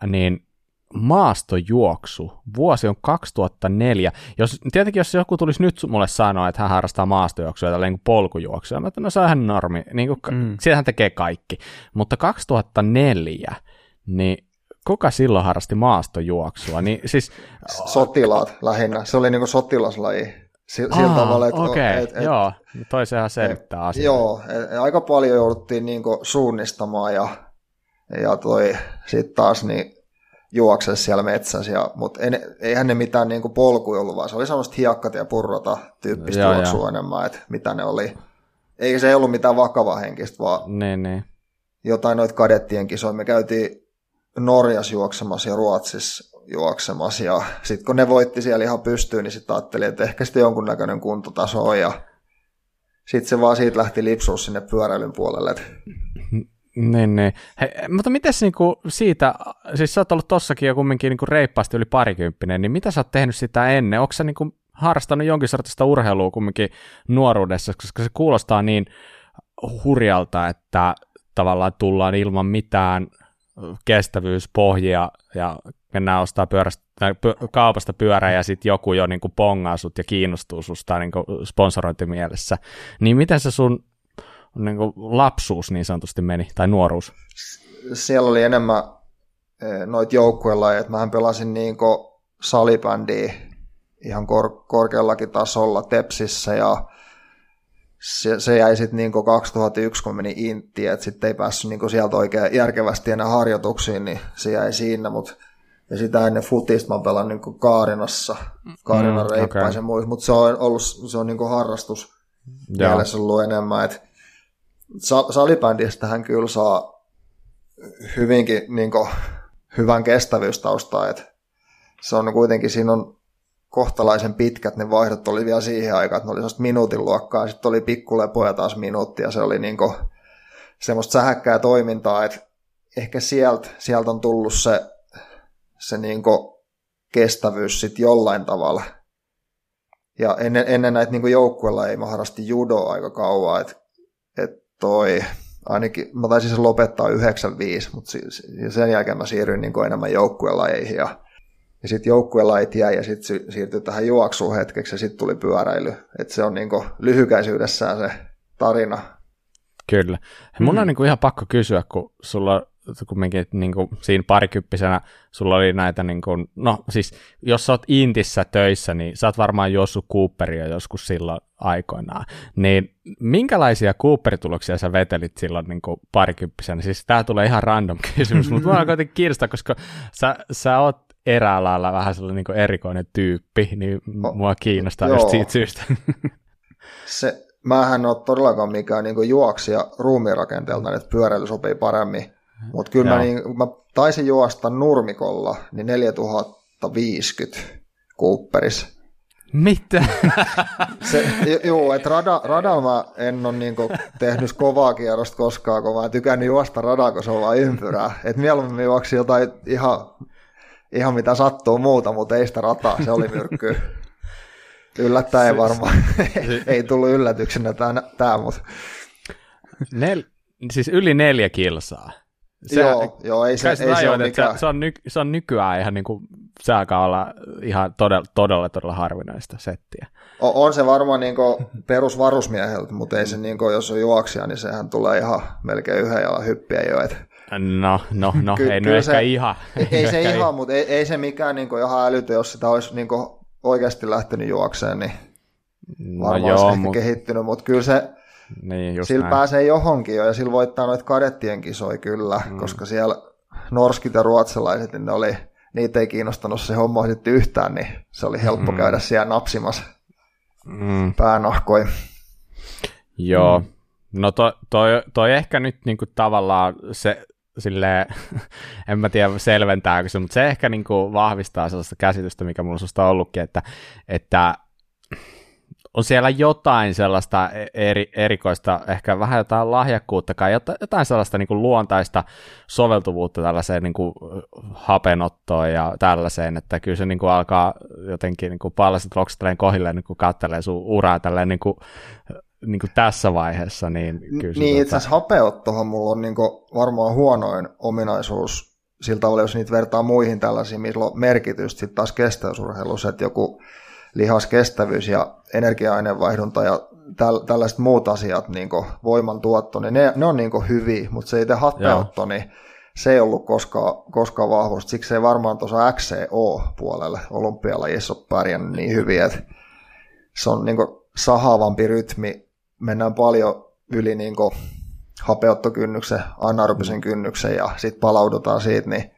niin maastojuoksu. Vuosi on kaksituhattaneljä. Jos, tietenkin jos joku tulisi nyt mulle sanoa, että hän harrastaa maastojuoksua tai niin polkujuoksua, mä ajattelin, no se on ihan normi. Niin kuin, mm. Siellähän tekee kaikki. Mutta kaksituhattaneljä, niin kuka silloin harrasti maastojuoksua? Niin, siis, sotilaat lähinnä. Se oli niin kuin sotilaslaji. Sillä Aa, tavalla, että... okei, et, et, joo. Toisenhan selittää asiaa. Joo, et, aika paljon jouduttiin niin kuin suunnistamaan ja, ja toi sitten taas niin juokse siellä metsässä, mutta eihän ne mitään niinku polkuja ollut, vaan se oli semmoista hiekkat ja purrota tyyppistä ja, juoksua ja. enemmän, että mitä ne oli. Eikä se ollut mitään vakavaa henkistä, vaan ne, ne. jotain noita kadettien kisoja. Me käytiin Norjassa juoksemassa ja Ruotsissa juoksemassa, ja sitten kun ne voitti siellä ihan pystyyn, niin sitten ajattelin, että ehkä sitten jonkunnäköinen kuntotaso on, ja sitten se vaan siitä lähti lipsua sinne pyöräilyn puolelle, että... Niin, niin. Hei, mutta mites niinku siitä, siis sä oot ollut tossakin jo kumminkin niinku reippaasti yli parikymppinen, niin mitä sä oot tehnyt sitä ennen? Onko sä niinku harrastanut jonkin sortista urheilua kumminkin nuoruudessa, koska se kuulostaa niin hurjalta, että tavallaan tullaan ilman mitään kestävyyspohjia ja mennään ostaa pyörästä, py- kaupasta pyörää ja sitten joku jo niinku pongaa sut ja kiinnostuu susta niinku sponsorointimielessä. Niin miten sä sun niin kuin lapsuus niin sanotusti meni, tai nuoruus? Siellä oli enemmän noita joukkuelajeja, että mähän pelasin niin kuin salibändiä ihan kor- korkeallakin tasolla Tepsissä, ja se, se jäi sitten niin kuin kaksituhattayksi, kun meni Inttiin, että sitten ei päässyt niin kuin sieltä oikein järkevästi enää harjoituksiin, niin se jäi siinä, mutta ja sitä ennen futista mä pelan niin kuin Kaarinassa, Kaarinan mm, reippaisen okay. muissa, mutta se on ollut, se on niin kuin harrastus mielessä ollut enemmän, että salibändistähän kyllä saa hyvinkin niin kuin hyvän kestävyystaustaa, että se on kuitenkin, siinä on kohtalaisen pitkät, ne vaihdot oli vielä siihen aikaan, että ne oli sellaista minuutin luokkaa, sitten oli pikkulepoja taas minuutti, ja se oli niin kuin semmoista sähäkkää toimintaa, että ehkä sieltä, sieltä on tullut se, se niin kuin kestävyys sitten jollain tavalla. Ja ennen, ennen näitä niin kuin joukkuelajeja mä harrastin judoa aika kauan, että että toi, ainakin, mä taisin sen lopettaa yhdeksänkymmentäviisi, mutta sen jälkeen mä siirryin niin kuin enemmän joukkuelajeihin, ja, ja sitten joukkuelajit jäi, ja sitten siirtyi tähän juoksuun hetkeksi, ja sitten tuli pyöräily, että se on niin kuin lyhykäisyydessään se tarina. Kyllä. Mun mm. on niin kuin ihan pakko kysyä, kun sulla kumminkin niin kuin siinä parikyppisenä sulla oli näitä, niin kuin, no siis jos sä oot Intissä töissä, niin sä oot varmaan juossut Cooperia joskus silloin aikoinaan, niin minkälaisia Cooper-tuloksia sä vetelit silloin niin kuin parikyppisenä? Siis tää tulee ihan random kysymys, mutta mä oon kuitenkin kiinnostaa, koska sä, sä oot eräällä lailla vähän sellainen niin kuin erikoinen tyyppi, niin mua kiinnostaa no, just joo. siitä syystä. Se, mähän oon todellakaan mikään niin kuin juoksija ruumiinrakenteelta, että pyöräily sopii paremmin. Mutta kyllä mä, niin, mä taisin juosta nurmikolla niin neljätuhatta viisikymmentä Cooperissa. Mitä? Se, joo, että rada, radalla mä en ole niin tehnyt kovaa kierrosta koskaan, kun mä en tykännyt juosta radaa, kun se on vaan ympyrää. Et mieluummin juoksin jotain ihan, ihan mitä sattuu muuta, mutta ei sitä rataa, se oli myrkkyä. Yllättäen varmaan. Ei tullut yllätyksenä tämä, mutta... Nel... Siis yli neljä kilsaa. Se, joo, joo, ei se, ei se ole mikään. Se, se, se on nykyään ihan niin kuin, se alkaa olla ihan todella, todella, todella harvinaista settiä. On, on se varmaan niin kuin perusvarusmieheltä, mutta ei se, niin kuin, jos on juoksija, niin sehän tulee ihan melkein yhden jalan hyppiä jo. Et... No, no, no Ky- ei nyt ehkä se, ihan. Ei, ei se ihan, ihan, mutta ei, ei se mikään niin kuin, ihan älytö, jos sitä olisi niin kuin, oikeasti lähtenyt juokseen, niin varmaan no joo, olisi mut... kehittynyt, mutta kyllä se... Niin, sillä näin. Pääsee johonkin jo, ja sillä voittaa noita kadettien kisoja kyllä, mm. koska siellä norskit ja ruotsalaiset, niin ne oli, niitä ei kiinnostanut se homma sitten yhtään, niin se oli helppo mm. käydä siellä napsimassa mm. päänahkoja. Joo, mm. no toi, toi, toi ehkä nyt niinku tavallaan se, silleen, en mä tiedä selventääkö se, mutta se ehkä niinku vahvistaa sellaista käsitystä, mikä mulla susta on ollutkin, että, että on siellä jotain sellaista eri, erikoista, ehkä vähän jotain lahjakkuuttakaan, jotain sellaista niin kuin luontaista soveltuvuutta tällaiseen niin kuin hapenottoon ja tällaiseen, että kyllä se niin kuin alkaa jotenkin niin kuin pallaset loksitteleen kohilleen, niin kuin kattelee sun uraa tälleen niin kuin, niin kuin tässä vaiheessa. Niin, kyllä niin tuota... itse asiassa hapeottohan mulla on niin kuin varmaan huonoin ominaisuus sillä tavalla, jos niitä vertaa muihin tällaisiin, millä on merkitystä, sitten taas kestävyysurheilussa, että joku lihaskestävyys ja energia-aineenvaihdunta ja täl, tällaiset muut asiat, niin kuin voimantuotto, niin ne, ne on niin kuin hyviä, mutta se itse hatteutto, niin se ei ollut koskaan, koskaan vahvuus. Siksi ei varmaan tuossa X C O-puolelle olympialajissa ole pärjännyt niin hyvin, että se on niin kuin sahaavampi rytmi. Mennään paljon yli niin kuin hapeuttokynnyksen, anaerobisen kynnyksen ja sitten palaudutaan siitä, niin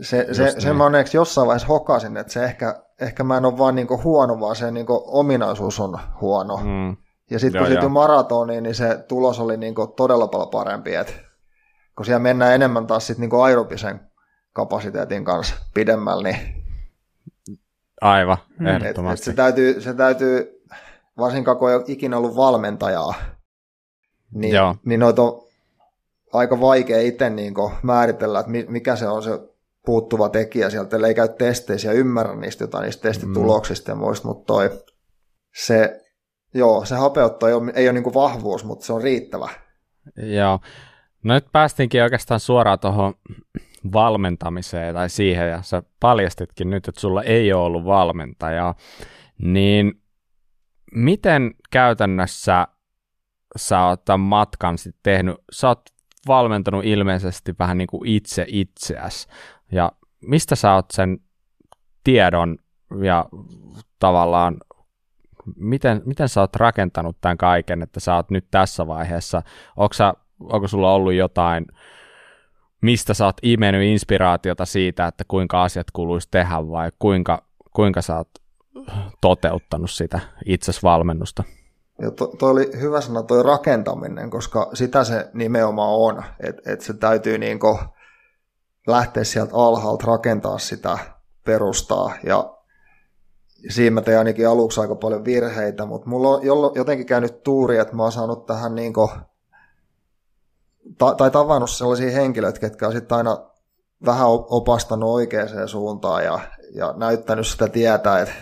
se, se, niin. sen mä onneksi jossain vaiheessa hokasin, että se ehkä, ehkä mä en ole vaan niin kuin huono, vaan se niin kuin ominaisuus on huono. Mm. Ja sitten kun siirtyi maratoniin, niin se tulos oli niin kuin todella paljon parempi, että kun siellä mennään enemmän taas sitten niin kuin aerobisen kapasiteetin kanssa pidemmällä, niin aivan, ehdottomasti. Et, et se täytyy, se täytyy, varsinkaan kun ei ole ikinä ollut valmentajaa, niin, niin noita on aika vaikea itse niin määritellä, että mikä se on se puuttuva tekijä sieltä, eli ei käy testeissä ja ymmärrä niistä jotain niistä testituloksista mm. ja muista, mutta toi, se, joo, se hapeutto ei ole, ei ole niin kuin vahvuus, mutta se on riittävä. Joo, no nyt päästiinkin oikeastaan suoraan tuohon valmentamiseen tai siihen, ja sä paljastitkin nyt, että sulla ei ole ollut valmentajaa, niin miten käytännössä sä oot tämän matkan sitten tehnyt? Sä oot valmentanut ilmeisesti vähän niin kuin itse itseäsi. Ja mistä sä oot sen tiedon ja tavallaan, miten, miten sä oot rakentanut tämän kaiken, että sä oot nyt tässä vaiheessa, onko, sä, onko sulla ollut jotain, mistä sä oot imennyt inspiraatiota siitä, että kuinka asiat kuuluisi tehdä vai kuinka, kuinka sä oot toteuttanut sitä itsesvalmennusta? Ja to, toi oli hyvä sana toi rakentaminen, koska sitä se nimenomaan on, että et se täytyy niinku lähteä sieltä alhaalta rakentaa sitä perustaa, ja siinä mä tein ainakin aluksi aika paljon virheitä, mutta mulla on jotenkin käynyt tuuri, että mä oon saanut tähän niinku, tai tavannut sellaisia henkilöitä, ketkä on sitten aina vähän opastanut oikeaan suuntaan ja, ja näyttänyt sitä tietä, että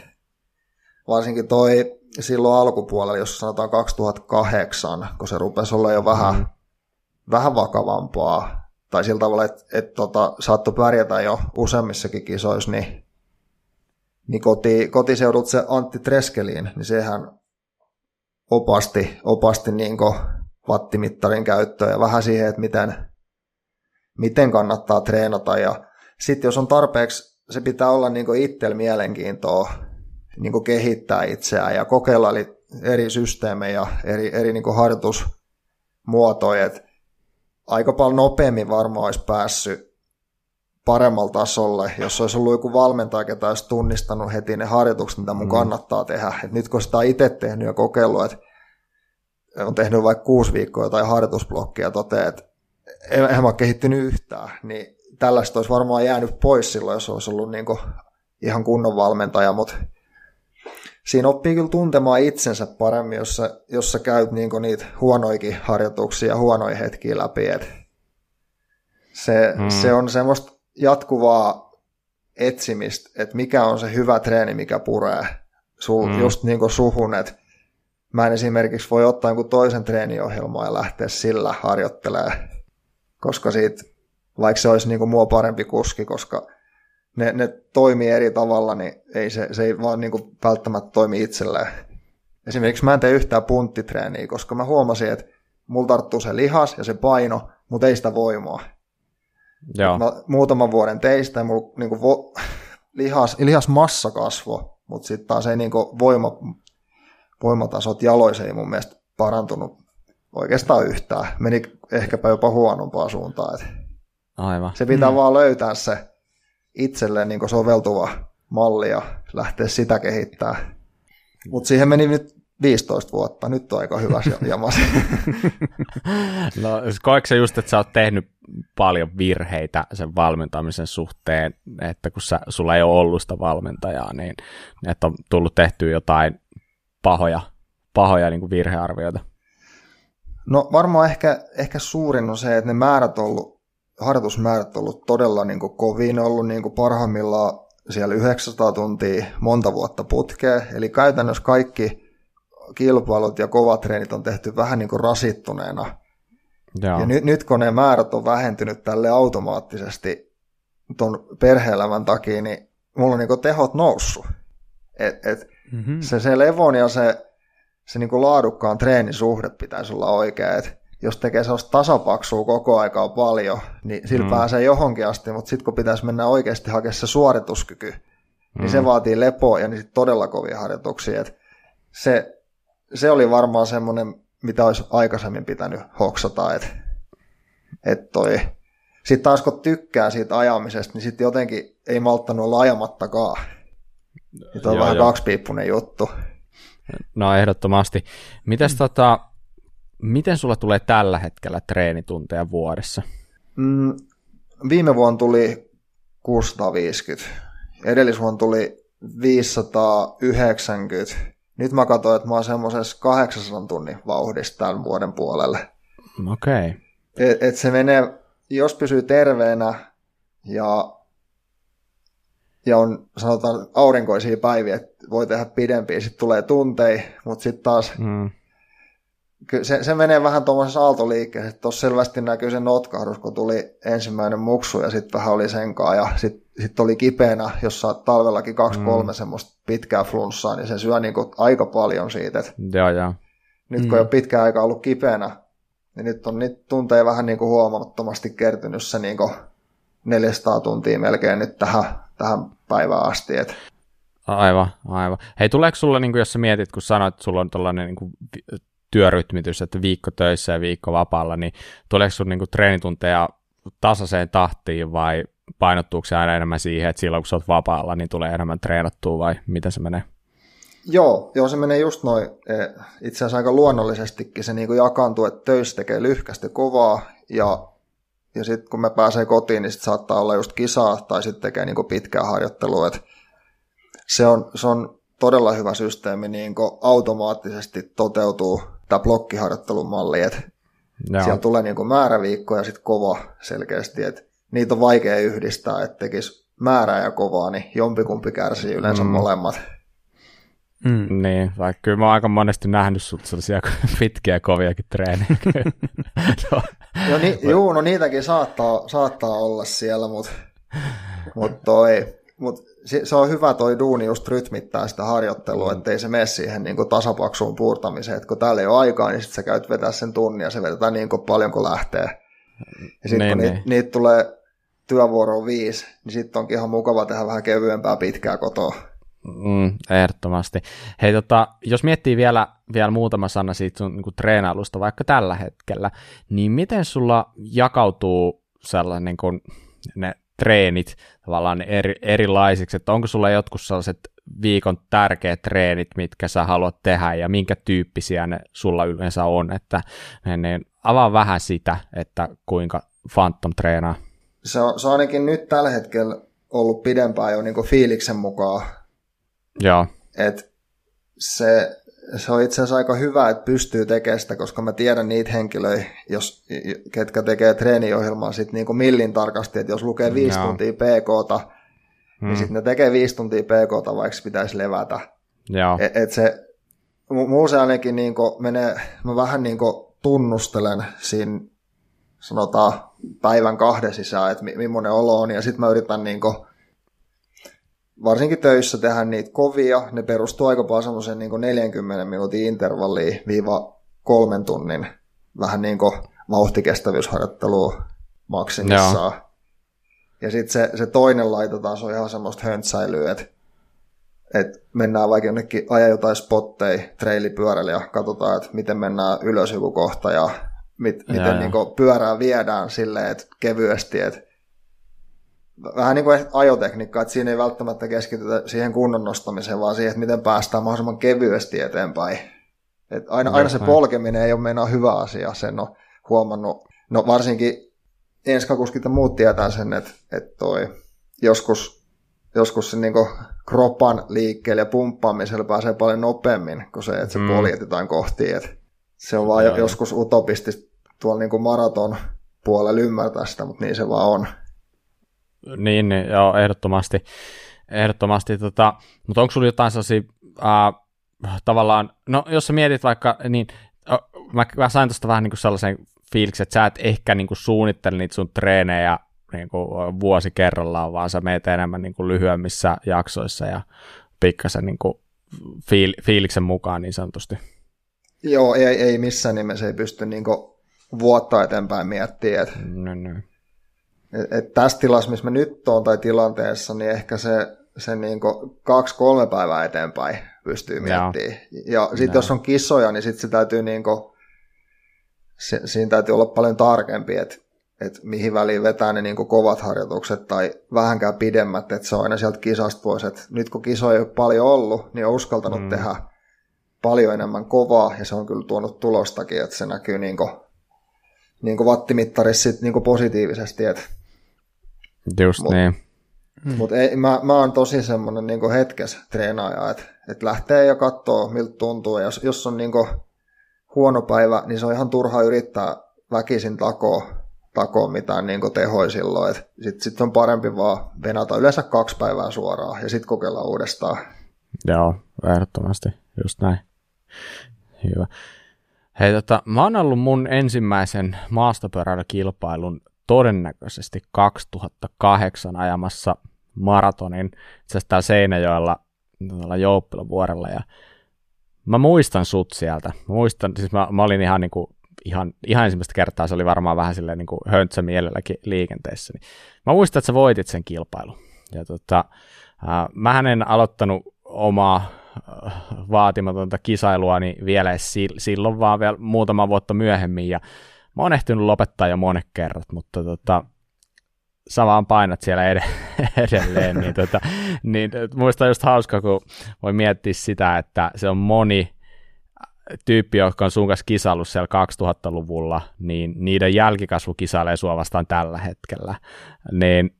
varsinkin toi silloin alkupuolella, jos sanotaan kaksituhattakahdeksan, kun se rupesi olla jo vähän, mm. vähän vakavampaa, tai sillä tavalla, että et, tota, saattoi pärjätä jo useammissakin kisoissa, niin, niin koti, kotiseudut se Antti Treskeliin, niin sehän opasti, opasti niin kuin wattimittarin käyttöön ja vähän siihen, että miten, miten kannattaa treenata. Ja sitten jos on tarpeeksi, se pitää olla niin kuin itsellä mielenkiintoa niin kuin kehittää itseään ja kokeilla eri systeemejä, eri, eri niin kuin harjoitusmuotoja. Et aika paljon nopeammin varmaan olisi päässyt paremmalla tasolle, jos olisi ollut joku valmentaja, ketä olisi tunnistanut heti ne harjoitukset, mitä mun mm. kannattaa tehdä. Et nyt kun sitä on itse tehnyt ja kokeillut, että on tehnyt vaikka kuusi viikkoa tai harjoitusblokkia ja toteaa, että en, en ole kehittynyt yhtään, niin tällaista olisi varmaan jäänyt pois silloin, jos olisi ollut niin kuin ihan kunnon valmentaja, mutta siinä oppii kyllä tuntemaan itsensä paremmin, jos sä, jos sä käyt niinku niitä huonoikin harjoituksia ja huonoja hetkiä läpi. Et se, mm. se on semmoista jatkuvaa etsimistä, että mikä on se hyvä treeni, mikä puree Sul, mm. just niinku suhun. Et mä en esimerkiksi voi ottaa jonkun toisen treeniohjelmaa ja lähteä sillä harjoittelemaan, koska siitä, vaikka se olisi niinku mua parempi kuski, koska Ne, ne toimii eri tavalla, niin ei se, se ei vaan niin kuin välttämättä toimi itselleen. Esimerkiksi mä en tee yhtään punttitreeniä, koska mä huomasin, että mulla tarttuu se lihas ja se paino, mutta ei sitä voimaa. Joo. Mä muutaman vuoden teistä ja mulla niin kuin vo, lihas, lihasmassa kasvoi, mutta sitten taas ei niin kuin voima, voimatasot jaloissa ei mun mielestä parantunut oikeastaan yhtään. Meni ehkäpä jopa huonompaa suuntaan. Aivan. Se pitää mm. vaan löytää se itselleen niin soveltuva malli ja lähteä sitä kehittämään. Mutta siihen meni nyt viisitoista vuotta. Nyt on aika hyvä jamas. No, koetko sä just, että sä oot tehnyt paljon virheitä sen valmentamisen suhteen, että kun sä, sulla ei ole ollut sitä valmentajaa, niin että on tullut tehtyä jotain pahoja, pahoja niin kuin virhearvioita? No varmaan ehkä, ehkä suurin on se, että ne määrät on ollut harjoitusmäärät on ollut todella niin kuin kovin, on ollut niin kuin parhaimmillaan siellä yhdeksänsataa tuntia monta vuotta putkeen, eli käytännössä kaikki kilpailut ja kovat treenit on tehty vähän niin kuin rasittuneena, Joo. Ja nyt, nyt kun ne määrät on vähentynyt tälle automaattisesti ton perhe-elämän takia, niin mulla on niinku tehot noussut. Et, et mm-hmm. se, se levon ja se, se niinku laadukkaan treenisuhde pitäisi olla oikea. Et jos tekee sellaista tasapaksua koko aikaa paljon, niin sillä mm. pääsee johonkin asti, mutta sitten kun pitäisi mennä oikeasti hakemaan se suorituskyky, mm. niin se vaatii lepoa ja niin sit todella kovia harjoituksia. Et se, se oli varmaan semmoinen, mitä olisi aikaisemmin pitänyt hoksata. Et, et toi. Sitten taas kun tykkää siitä ajamisesta, niin sitten jotenkin ei malttanut olla ajamattakaan. Nyt on joo, vähän joo. kaksipiippunen juttu. No ehdottomasti. Mites tota, miten sulla tulee tällä hetkellä treenitunteja vuodessa? Mm, viime vuonna tuli kuusisataaviisikymmentä. Edellisvuonna tuli viisisataayhdeksänkymmentä. Nyt mä katsoin, että mä oon semmoisessa kahdeksansadan tunnin vauhdissa tämän vuoden puolelle. Okei. Okay. Et, et se menee, jos pysyy terveenä ja, ja on sanotaan aurinkoisia päiviä, että voi tehdä pidempiä, sitten tulee tunteja, mutta sitten taas mm. se, se menee vähän tuommoisessa aaltoliikkeessä, että tuossa selvästi näkyy se notkahdus, kun tuli ensimmäinen muksu ja sitten vähän oli senkaan ja sitten sit oli kipeänä, jos sä oot talvellakin kaksi mm. kolme semmoista pitkää flunssaa, niin se syö niinku aika paljon siitä. Et ja, ja. Nyt kun mm. ei ole pitkään aikaa ollut kipeänä, niin nyt on niitä tunteja vähän niinku huomamattomasti kertynyt se niinku neljäsataa tuntia melkein nyt tähän, tähän päivään asti. Et. Aivan, aivan. Hei, tuleeko sulla, niinku, jos sä mietit, kun sanoit, että sulla on tällainen niinku työrytmitys, että viikko töissä ja viikko vapaalla, niin tuleeko sun niinku treenitunteja tasaiseen tahtiin vai painottuuko se aina enemmän siihen, että silloin kun sä oot vapaalla, niin tulee enemmän treenattua vai miten se menee? Joo, joo se menee just noin. Itse asiassa aika luonnollisestikin se niinku jakaantuu, että töissä tekee lyhkästi kovaa ja, ja sitten kun me pääsee kotiin, niin sit saattaa olla just kisaa tai sitten tekee niinku pitkää harjoittelua. Et se on, se on todella hyvä systeemi, niin kuin automaattisesti toteutuu tämä blokkiharjoittelumalli, että no. siellä tulee niin kuin määräviikko ja sitten kova selkeästi, että niitä on vaikea yhdistää, että tekisi määrää ja kovaa, niin jompikumpi kärsii yleensä mm. molemmat. Mm. Niin, vaikka kyllä mä oon aika monesti nähnyt sut sellaisia pitkiä koviakin treenejä. no. no, ni, juu, no niitäkin saattaa, saattaa olla siellä, mutta mut toi... Mut se on hyvä toi duuni just rytmittää sitä harjoittelua, ettei se mene siihen niinku tasapaksuun puurtamiseen, että kun täällä ei ole aikaa, niin sit sä käyt vetää sen tunnin ja se vedetään niin paljon kuin lähtee. Ja sitten kun niitä niit tulee työvuoroon viisi, niin sitten onkin ihan mukava tehdä vähän kevyempää pitkää kotoa. Mm, ehdottomasti. Hei, tota, jos miettii vielä, vielä muutama sana siitä sun niinku treenailusta vaikka tällä hetkellä, niin miten sulla jakautuu sellainen niin kuin ne treenit tavallaan eri, erilaisiksi, että onko sulla jotkut sellaiset viikon tärkeät treenit, mitkä sä haluat tehdä ja minkä tyyppisiä ne sulla yleensä on, että niin avaa vähän sitä, että kuinka Phantom treenaa. Se on, se on ainakin nyt tällä hetkellä ollut pidempään jo niin kuin fiiliksen mukaan. Joo. Et se, se on itse asiassa aika hyvä, että pystyy tekemään sitä, koska mä tiedän niitä henkilöitä, jos, ketkä tekee treeniohjelmaa sit niinku millin tarkasti, että jos lukee viisi no. tuntia pk:ta, mm. niin sitten ne tekee viisi tuntia pk:ta, vaikka pitäisi levätä. Joo. Et, et se, muu se ainakin niinku menee, mä vähän niinku tunnustelen siinä, sanotaan, päivän kahden sisään, että millainen olo on, ja sitten mä yritän niinku varsinkin töissä tehdään niitä kovia, ne perustuu aika paljon semmoisen niin neljänkymmenen minuutin intervalliin viiva kolmen tunnin vähän niin kuin vauhtikestävyysharjoittelua maksimissaan. Joo. Ja sitten se, se toinen laita taas on ihan semmoista höntsäilyä, että et mennään vaikka jonnekin, aja jotain spotteja treilipyörällä ja katsotaan, että miten mennään ylös joku kohta ja mit, miten niin kuin pyörää viedään silleen, että kevyesti, että vähän niin kuin ajotekniikka, että siinä ei välttämättä keskitytä siihen kunnon nostamiseen, vaan siihen, että miten päästään mahdollisimman kevyesti eteenpäin. Et aina, aina se polkeminen ei ole meinaa hyvä asia, sen on huomannut. No varsinkin enskakuskit ja muut tietää sen, että, että toi, joskus, joskus se niin kuin kropan liikkeelle ja pumppaamiselle pääsee paljon nopeammin kuin se, että se mm. poljetetaan kohti. Et se on vaan Jaa. joskus utopistista tuolla niin kuin maraton puolella ymmärtää sitä, mutta niin se vaan on. Niin, niin, joo, ehdottomasti. ehdottomasti tota, mutta onko sulla jotain sellaisia, äh, tavallaan, no jos sä mietit vaikka, niin äh, mä, mä sain tuosta vähän niin kuin sellaisen fiilikset, että sä et ehkä niin kuin suunnittele niitä sun treenejä niin kuin vuosi kerrallaan, vaan sä meet enemmän niin kuin lyhyemmissä jaksoissa ja pikkasen niin kuin fiil- fiiliksen mukaan niin sanotusti. Joo, ei, ei missään nimessä ei pysty niin kuin vuotta eteenpäin miettimään. Että no, no. Et, et tässä tilassa, missä mä nyt oon tai tilanteessa, niin ehkä se, se niin kuin kaksi-kolme päivää eteenpäin pystyy miettimään. Joo. Ja sitten jos on kisoja, niin sitten se täytyy niin kuin Si- siinä täytyy olla paljon tarkempi, että et mihin väliin vetää ne niinku kovat harjoitukset tai vähänkään pidemmät, että se on aina sieltä kisasta pois. Et nyt kun kisoja ei ole paljon ollut, niin on uskaltanut mm. tehdä paljon enemmän kovaa, ja se on kyllä tuonut tulostakin, että se näkyy niinku, niinku vattimittarissa sit niinku positiivisesti. Et. Just mut, niin. Mutta mä, mä oon tosi semmoinen niinku hetkes treenaaja, että et lähtee ja katsoo miltä tuntuu, ja jos, jos on niinku huono päivä, niin se on ihan turha yrittää väkisin takoa, takoa mitään niin kuin tehoja silloin. Sitten sit on parempi vaan venata yleensä kaksi päivää suoraan ja sitten kokeilla uudestaan. Joo, ehdottomasti. Just näin. Hyvä. Hei, tota, mä oon ollut mun ensimmäisen maastopyöräilykilpailun todennäköisesti kaksituhattakahdeksan ajamassa maratonin. Itse asiassa täällä Seinäjoella, täällä Joppilavuorella, ja mä muistan sut sieltä. Muistan, siis mä, mä olin ihan, niin kuin, ihan, ihan ensimmäistä kertaa, se oli varmaan vähän silleen niin kuin höntsä mielelläkin liikenteessä. Mä muistan, että sä voitit sen kilpailun. Ja tota, äh, mähän en aloittanut omaa äh, vaatimatonta kisailuani vielä edes silloin, vaan vielä muutama vuotta myöhemmin. Ja mä oon ehtinyt lopettaa jo monet kerrat, mutta tota, sä vaan painat siellä edelleen, niin, tota, niin muistan just hauskaa, kun voi miettiä sitä, että se on moni tyyppi, joka on sun kanssa kisaillut siellä kaksituhattaluvulla, niin niiden jälkikasvu kisailee sua vastaan tällä hetkellä. Niin,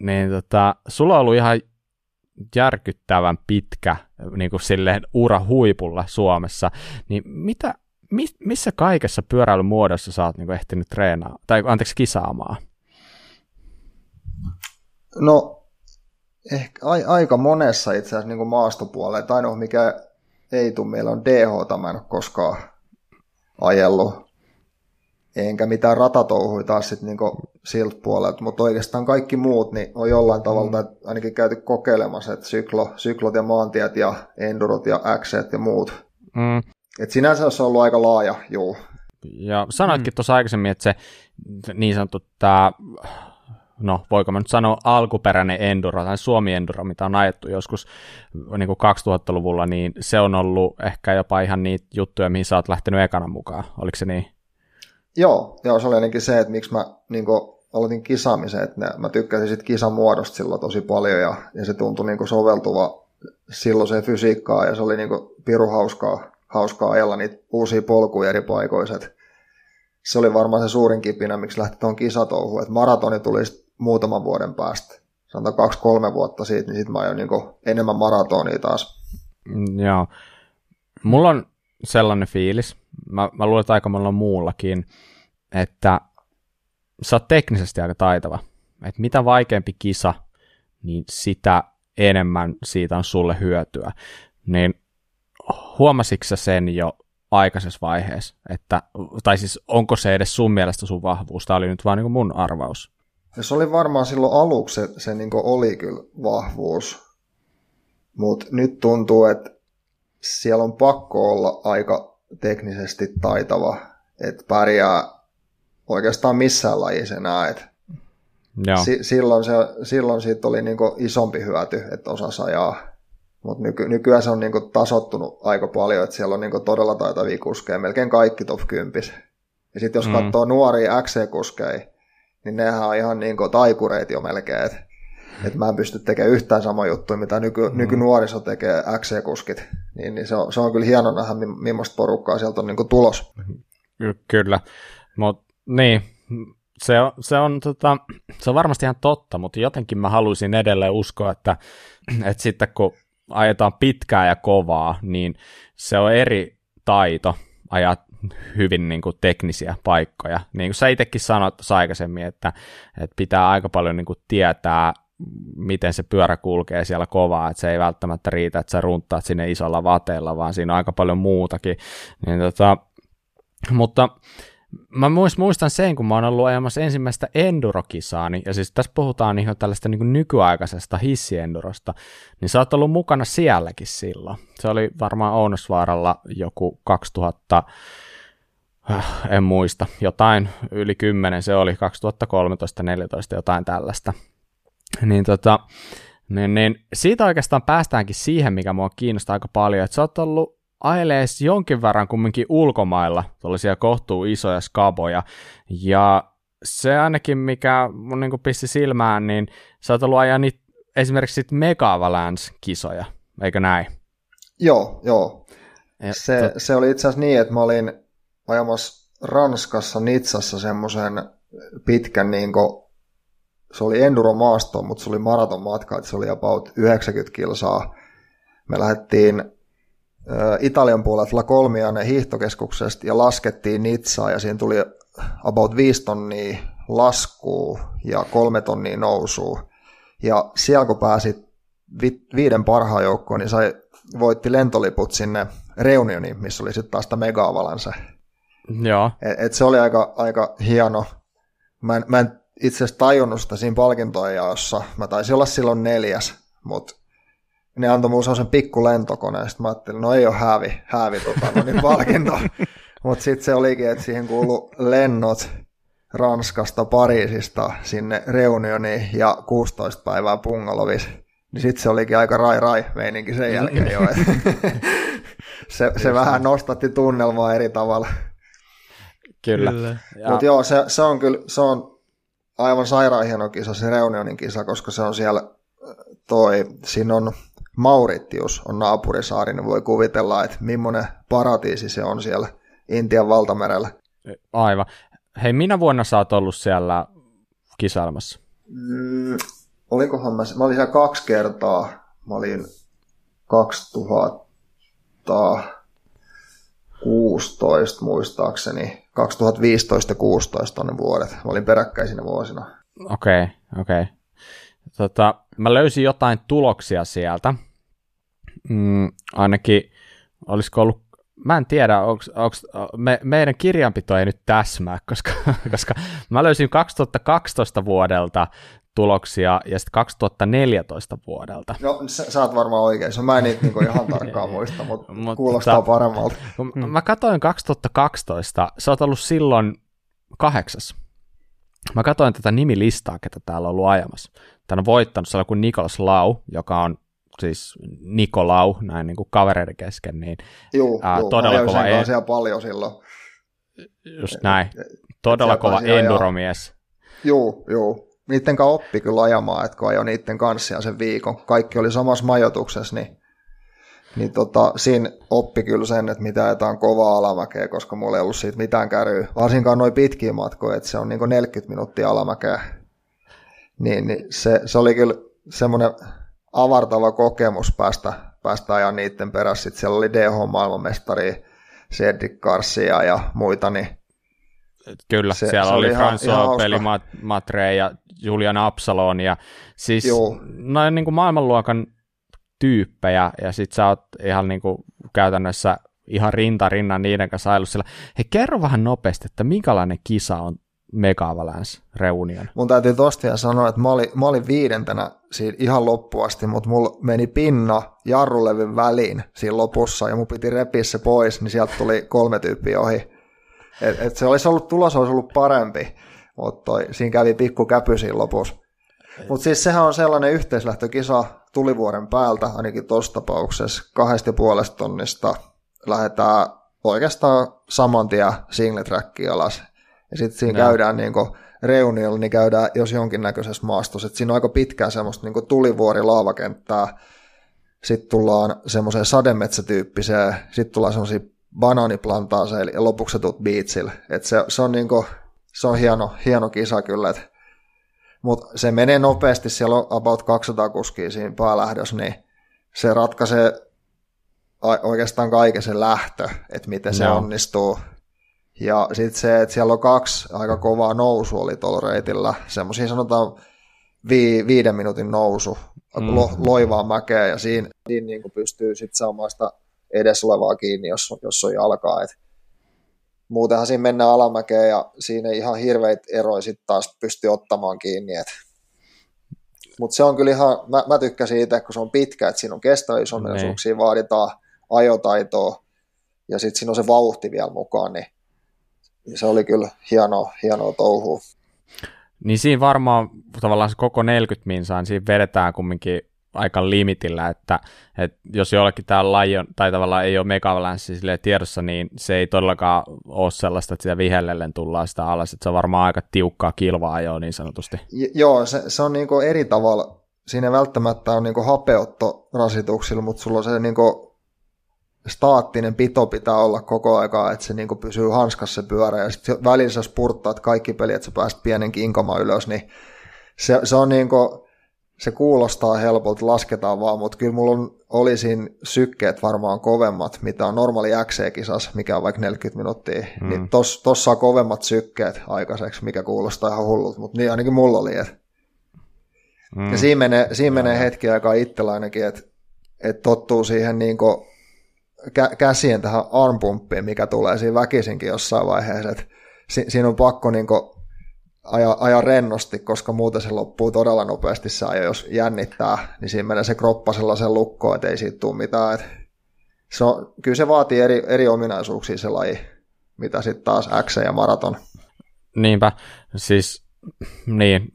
niin tota, sulla on ollut ihan järkyttävän pitkä niin kuin silleen ura huipulla Suomessa, niin mitä, missä kaikessa pyöräilyn muodossa sä oot niin kuin ehtinyt treenaamaan, tai anteeksi kisaamaan? No, ehkä a, aika monessa itse asiassa niin kuin maastopuolella. Ainoa, mikä ei tule, meillä on D H, mä en ole koskaan ajellut. Enkä mitään ratatouhui taas sitten niin siltä puolelta, mutta oikeastaan kaikki muut niin on jollain tavalla mm. ainakin käyty kokeilemassa, että syklo, syklot ja maantiet ja endurot ja äkseet ja muut. Mm. Et sinänsä se on ollut aika laaja, juu. Ja sanoitkin mm. tuossa aikaisemmin, että se niin sanottu tämä... no voiko mä nyt sanoa alkuperäinen enduro tai Suomi-enduro, mitä on ajettu joskus niin kuin kaksituhattaluvulla, niin se on ollut ehkä jopa ihan niitä juttuja, mihin sä oot lähtenyt ekana mukaan, oliko se niin? Joo, joo se oli ainakin se, että miksi mä niin kuin aloitin kisaamisen, että ne, mä tykkäsin sit kisamuodosta silloin tosi paljon, ja, ja se tuntui niin kuin soveltuva silloiseen fysiikkaan, ja se oli niin kuin piru hauskaa, hauskaa ajella niitä uusia polkuja eri paikoiset. Se oli varmaan se suurin kipinä, miksi lähti tuohon kisatouhuun, että maratoni tuli muutaman vuoden päästä, sanotaan kaksi-kolme vuotta siitä, niin sitten mä ajoin niin kuin enemmän maratonia taas. Joo. Mulla on sellainen fiilis, mä, mä luulen, että aika monella muullakin, että sä oot teknisesti aika taitava. Että mitä vaikeampi kisa, niin sitä enemmän siitä on sulle hyötyä. Niin huomasitko sä sen jo aikaisessa vaiheessa? Että, tai siis onko se edes sun mielestä sun vahvuus? Tämä oli nyt vaan niin kuin mun arvaus. Se oli varmaan silloin aluksi, se, se niin kuin oli kyllä vahvuus, mutta nyt tuntuu, että siellä on pakko olla aika teknisesti taitava, että pärjää oikeastaan missään lajissa enää. Si, silloin, se, silloin siitä oli niin kuin isompi hyöty, että osasi ajaa, mutta nyky, nykyään se on niin kuin tasottunut aika paljon, että siellä on niin kuin todella taitavia kuskeja, melkein kaikki top kymmenen. Ja sitten jos mm. katsoo nuoria X C-kuskeja, niin nehän on ihan niin kuin taikureet jo melkein, että et mä en pysty tekemään yhtään samaa juttua, mitä nyky, mm. nykynuoriso tekee, X C-kuskit, niin, niin se, on, se on kyllä hieno nähdä, millaista porukkaa sieltä on niin kuin tulos. Kyllä, mutta niin, se on, se, on, tota, se on varmasti ihan totta, mutta jotenkin mä haluaisin edelleen uskoa, että, että sitten kun ajetaan pitkää ja kovaa, niin se on eri taito ajaa hyvin niin kuin teknisiä paikkoja. Niin kuin sä itsekin sanoit aikaisemmin, että, että pitää aika paljon niin kuin tietää, miten se pyörä kulkee siellä kovaa, että se ei välttämättä riitä, että sä runttaat sinne isolla vateella, vaan siinä on aika paljon muutakin. Niin tota, mutta Mä muistan sen, kun mä oon ollut ajamassa ensimmäistä enduro-kisaa, niin, ja siis tässä puhutaan ihan tällaista niin kuin nykyaikaisesta hissiendurosta, niin sä oot ollut mukana sielläkin silloin. Se oli varmaan Ounasvaralla joku kaksituhatta, en muista, jotain yli kymmenen, se oli kaksituhattakolmetoista neljätoista jotain tällaista. Niin tota, niin, niin siitä oikeastaan päästäänkin siihen, mikä mua kiinnostaa aika paljon, että sä oot ollut ailees jonkin verran kumminkin ulkomailla, tuollaisia kohtuu isoja skaboja, ja se ainakin, mikä mun niin pisti silmään, niin sä oot ollut ajaa niitä esimerkiksi Mega Avalanche-kisoja, eikö näin? Joo, joo. Se, tot... se oli itse asiassa niin, että mä olin ajamassa Ranskassa Nitsassa semmoisen pitkän, niin kuin, se oli enduromaasto, mutta se oli maratonmatka, että se oli about yhdeksänkymmentä kilsaa. Me lähdettiin Italian puolelta La Colmiane hiihtokeskuksesta ja laskettiin Nitsaa ja siinä tuli about viisi tonnia laskua ja kolme tonnia nousua. Ja siellä kun pääsi viiden parhaan joukkoon, niin sai, voitti lentoliput sinne Réunioniin, missä oli sitten taas sitä Mega Avalanche. Joo. Et, et se oli aika, aika hieno. Mä en, mä en itse asiassa tajunnut sitä siinä palkintoajaossa. Mä taisin olla silloin neljäs, mutta ne antoi mulle semmoisen pikku lentokoneen, ja sitten mä ajattelin, no ei ole häävi, häävi tota, no niin palkinto. Mutta sitten se olikin, että siihen kuului lennot Ranskasta, Pariisista sinne Réunioniin ja kuusitoista päivää Pungalovissa. Niin sitten se olikin aika rai-rai meininki sen jälkeen jo. se se vähän nostatti tunnelmaa eri tavalla. Kyllä. Mutta joo, se, se on kyllä, se on aivan sairaan hieno kisa, se Réunionin kisa, koska se on siellä toi, siinä on Mauritius, on naapurisaari, niin voi kuvitella, että millainen paratiisi se on siellä Intian valtamerellä. Aivan. Hei, minä vuonna sä oot ollut siellä kisailmassa? Mm, olinkohan mä, mä olin siellä kaksi kertaa, mä olin kaksituhattakuusitoista muistaakseni, kaksituhattaviisitoista ja kaksituhattakuusitoista on ne vuodet, mä olin peräkkäisinä vuosina. Okei, okay, okei. Okay. Tota, mä löysin jotain tuloksia sieltä, mm, ainakin olisiko ollut, mä en tiedä, onks, onks, me, meidän kirjanpito ei nyt täsmää, koska, koska mä löysin kaksituhattakaksitoista vuodelta tuloksia ja sitten kaksituhattaneljätoista vuodelta. No sä, sä oot varmaan oikein, mä en niitä niinku ihan tarkkaan muista, mutta mut, kuulostaa ta, paremmalta. Mä, mä katsoin kaksituhattakaksitoista, sä oot ollut silloin kahdeksas. Mä katsoin tätä nimilistaa, ketä täällä on ollut ajamassa. Tän on voittanut sellainen kuin Nikolas Lau, joka on siis Nikolau, näin niin kuin kavereiden kesken, niin juu, ää, juu, todella kova en... siellä paljon silloin. Just näin, todella kova enduromies. Joo, joo. Niiden kanssa oppi kyllä ajamaan, että kun ajoi niiden kanssa sen viikon, kaikki oli samassa majoituksessa, niin, niin tota, siinä oppi kyllä sen, että mitä jotain kovaa alamäkeä, koska mulla ei ollut siitä mitään käryä. Varsinkaan noin pitkiä matkoja, että se on niin kuin neljäkymmentä minuuttia alamäkeä. Niin, niin se, se oli kyllä semmoinen avartava kokemus päästä, päästä ajan niiden perässä. Sitten siellä oli D H-maailmanmestari, Cedric Garcia ja muita. Niin kyllä, se, siellä se oli François Pelimatreja ja Julian Absalon. Ja siis juu, noin niin kuin maailmanluokan tyyppejä. Ja sit sä oot ihan niin kuin käytännössä ihan rinta rinnan niiden kanssa aillut siellä. He kerro vähän nopeasti, että minkälainen kisa on Mega Avalanche Réunion. Mun täytyy tosta vielä sanoa, että mä olin, mä olin viidentenä siinä ihan loppuasti, mutta mulla meni pinna jarrulevyn väliin siinä lopussa, ja mun piti repiä se pois, niin sieltä tuli kolme tyyppiä ohi. Et, et se olisi ollut, tulos olisi ollut parempi, mutta siinä kävi pikku käpy siinä lopussa. Mutta siis sehän on sellainen yhteislähtökisa tulivuoren päältä, ainakin tuossa tapauksessa, kahdesta ja puolesta tonnista lähdetään oikeastaan saman tien single trackiin alas. Ja sitten siinä no. käydään niin reuniolla, niin käydään jos jonkinnäköisessä maastossa. Että siinä on aika pitkään semmoista niin tulivuori-laavakenttää. Sitten tullaan semmoiseen sademetsätyyppiseen, sitten tullaan semmoisiin banaaniplantaaseille ja lopuksi sä tulet biitsille. Että se, se on, niin kuin, se on hieno, hieno kisa kyllä. Mutta se menee nopeasti, siellä on about kaksisataa kuskia siinä päälähdössä, niin se ratkaisee oikeastaan kaiken se lähtö, että miten no. se onnistuu. Ja sitten se, että siellä on kaksi aika kovaa nousua oli tuolla reitillä, semmoisia sanotaan vi- viiden minuutin nousu lo- loivaa mäkeä, ja siinä, siinä niin kuin pystyy sitten saamaan sitä edes olevaa kiinni, jos, jos on jalkaa. Et Muutenhan siinä mennään alamäkeen ja siinä ihan hirveitä eroja sitten taas pystyy ottamaan kiinni. Mutta se on kyllä ihan, mä, mä tykkään siitä, kun se on pitkä, että siinä on kestävyysominaisuuksia, vaaditaan ajotaitoa ja sitten siinä on se vauhti vielä mukaan, niin se oli kyllä hienoa, hienoa touhua. Niin siinä varmaan tavallaan se koko neljäkymmentä minsaan siinä vedetään kumminkin aika limitillä, että, että jos jollakin tämä laji on, tai tavallaan ei ole Mega Avalanche tiedossa, niin se ei todellakaan ole sellaista, että sitä vihellellen tullaan sitä alas, että se on varmaan aika tiukkaa kilvaa jo niin sanotusti. J- joo, se, se on niinku eri tavalla, siinä välttämättä on niinku hapeuttorasituksilla, mutta sulla on se niinku staattinen pito pitää olla koko aikaa, että se niinku pysyy hanskassa se pyörä, ja sitten välillä sä spurttaat kaikki peli, että sä pääset pienen kinkamaan ylös, niin se, se on niinku... Se kuulostaa helpolta, lasketaan vaan, mutta kyllä mulla on, oli siinä sykkeet varmaan kovemmat, mitä on normaali X C-kisas, mikä on vaikka neljäkymmentä minuuttia, mm. niin tossa, tossa on kovemmat sykkeet aikaiseksi, mikä kuulostaa ihan hullulta, mutta niin ainakin mulla oli. Et. Mm. Ja siinä menee, siinä menee hetki aikaa itsellä ainakin, että et tottuu siihen niinku kä- käsien tähän armpumppiin, mikä tulee siinä väkisinkin jossain vaiheessa, että si- siinä on pakko niinku Aja, aja rennosti, koska muuten se loppuu todella nopeasti se ajo, jos jännittää, niin siinä menee se kroppa sellaisen lukkoon, että ei siitä tule mitään. Et se on, kyllä se vaatii eri, eri ominaisuuksia se laji, mitä sitten taas X ja maraton. Niinpä, siis niin,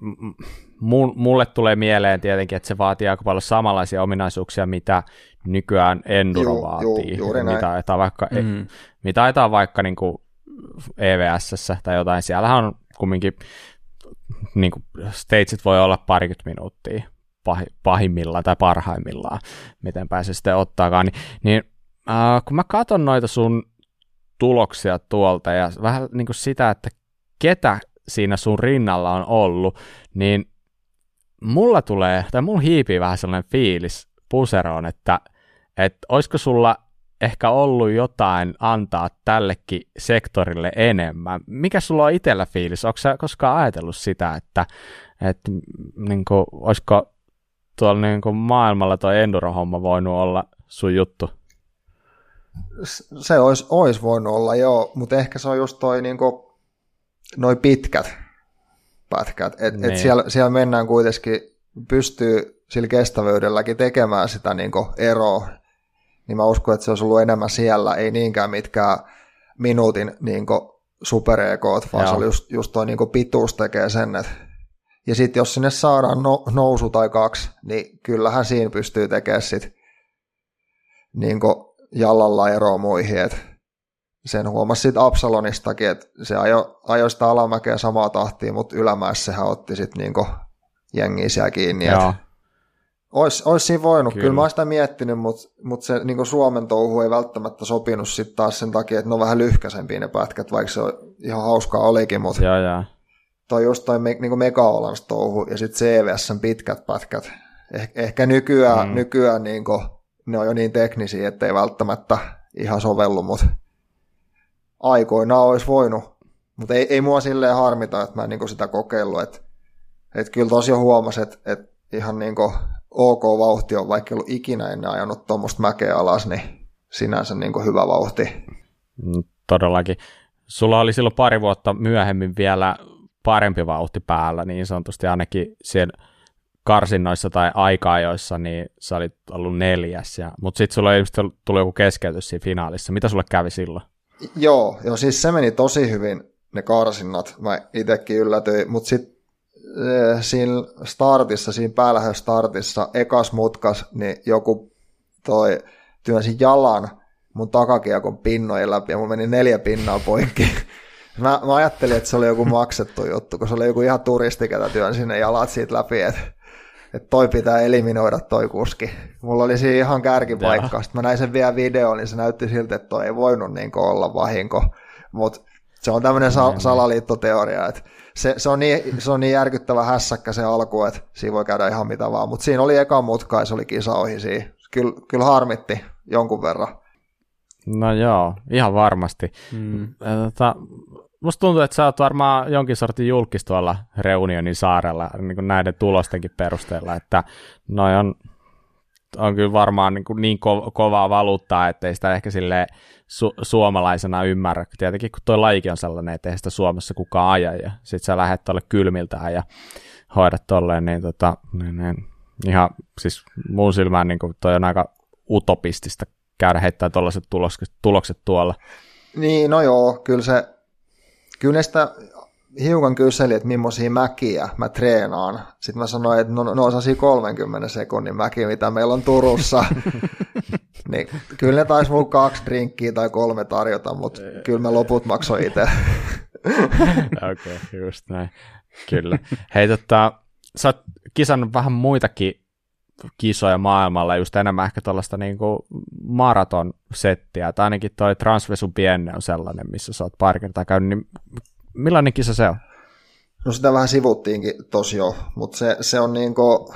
mulle tulee mieleen tietenkin, että se vaatii aika paljon samanlaisia ominaisuuksia, mitä nykyään Endura juu, vaatii, juu, mitä ajetaan vaikka, mm. mitä ajetaan vaikka niin kuin E V S:ssä tai jotain, siellähän on kumminkin niin kuin stageit voi olla parikymmentä minuuttia pah- pahimmillaan tai parhaimmillaan, miten pääsee sitten ottaakaan. Niin, niin äh, kun mä katson noita sun tuloksia tuolta ja vähän niin kuin sitä, että ketä siinä sun rinnalla on ollut, niin mulla tulee, tai mulla hiipii vähän sellainen fiilis puseroon, että, että olisiko sulla ehkä ollut jotain antaa tällekin sektorille enemmän. Mikä sulla on itsellä fiilis? Oletko sä koskaan ajatellut sitä, että, että niin kuin, olisiko tuolla niin kuin maailmalla tuo enduro-homma voinut olla sun juttu? Se olisi, olisi voinut olla, joo, mutta ehkä se on just toi niin kuin, noi pitkät pätkät. Et, niin. et siellä, siellä mennään kuitenkin, pystyy sillä kestävyydelläkin tekemään sitä niin kuin eroa, niin mä uskon, että se olisi ollut enemmän siellä, ei niinkään mitkään minuutin niin superekoot, vaan Jaa. se oli just, just toi niin pituus tekee sen, että... ja sitten jos sinne saadaan no, nousu tai kaksi, niin kyllähän siinä pystyy tekemään sit niin jallalla eroa muihin, että sen huomasi sitten Absalonistakin, että se ajo, ajoi sitä alamäkeä samaa tahtia, mutta ylämäessähän otti sitten niin jengiä siellä kiinni, Ois, ois siinä voinut, kyllä, kyllä mä oon sitä miettinyt, mutta mut se niin Suomen touhu ei välttämättä sopinut sitten taas sen takia, että ne on vähän lyhkäisempiä ne pätkät, vaikka se ihan hauskaa olikin, mutta jaa, jaa. toi just toi me, niin Mega Avalanche touhu ja sitten C V S:n pitkät pätkät. Eh, ehkä nykyään, mm. nykyään niin kuin, ne on jo niin teknisiä, ettei välttämättä ihan sovellu, mutta aikoinaan olisi voinut, mutta ei, ei mua silleen harmita, että mä en niin sitä kokeillut, että et kyllä tosiaan huomasin, että et ihan niin kuin ok vauhti on, vaikka ei ollut ikinä ennen ajanut tuommoista mäkeä alas, niin sinänsä niin kuin hyvä vauhti. Todellakin. Sulla oli silloin pari vuotta myöhemmin vielä parempi vauhti päällä, niin sanotusti ainakin siellä karsinnoissa tai aika-ajoissa, niin sä olit ollut neljäs, ja, mutta sitten sulla ilmeisesti tuli joku keskeytys siinä finaalissa. Mitä sulle kävi silloin? Joo, joo siis se meni tosi hyvin, ne karsinnat. Mä itsekin yllätyin, mutta sitten siinä startissa, siinä päällä startissa, ekas mutkas, niin joku toi työnsi jalan mun takakiekon pinnojen läpi, ja mun meni neljä pinnaa poikki. Mä, mä ajattelin, että se oli joku maksettu juttu, kun se oli joku ihan turisti, ketä työnsi ne jalat siitä läpi, että et toi pitää eliminoida toi kuski. Mulla oli siinä ihan kärkipaikka. Sitten mä näin sen vielä videoon, niin se näytti siltä, että toi ei voinut niin kuin olla vahinko, mutta se on tämmöinen sal- salaliittoteoria, että se, se, on niin, se on niin järkyttävä hässäkkä se alku, että siinä voi käydä ihan mitä vaan, mutta siinä oli eka mutka ja se oli kisa ohi siinä. Kyllä, kyllä harmitti jonkun verran. No joo, ihan varmasti. Mm. Tota, musta tuntuu, että sä oot varmaan jonkin sortin julkis tuolla Réunionin saarella niin kuin näiden tulostenkin perusteella, että noi on on kyllä varmaan niin, niin ko- kovaa valuuttaa, ettei sitä ehkä silleen su- suomalaisena ymmärrä. Tietenkin kun tuo lajikin on sellainen, ettei sitä Suomessa kukaan aja, ja sit sä lähdet tuolle kylmiltään ja hoidat tolleen, niin, tota, niin, niin ihan siis mun silmään niin toi on aika utopistista käydä heittää tuollaiset tulokset, tulokset tuolla. Niin, no joo, kyllä se, kyllä ne sitä hiukan kyseli, että millaisia mäkiä mä treenaan. Sitten mä sanoin, että no, no osasi kolmenkymmenen sekunnin mäkiä, mitä meillä on Turussa. Niin, kyllä ne taisi mulla kaksi drinkkiä tai kolme tarjota, mutta kyllä mä loput maksoin itse. Okei, okay, just näin. Kyllä. Hei, tota, sä oot kisannut vähän muitakin kisoja maailmalla, just enemmän ehkä tuollaista niinku maratonsettiä, tai ainakin toi Transvesun Pienne on sellainen, missä sä oot pari kertaa käynyt, niin millainen kisa se on? No sitä vähän sivuttiinkin tosi jo, mutta se, se on niinku,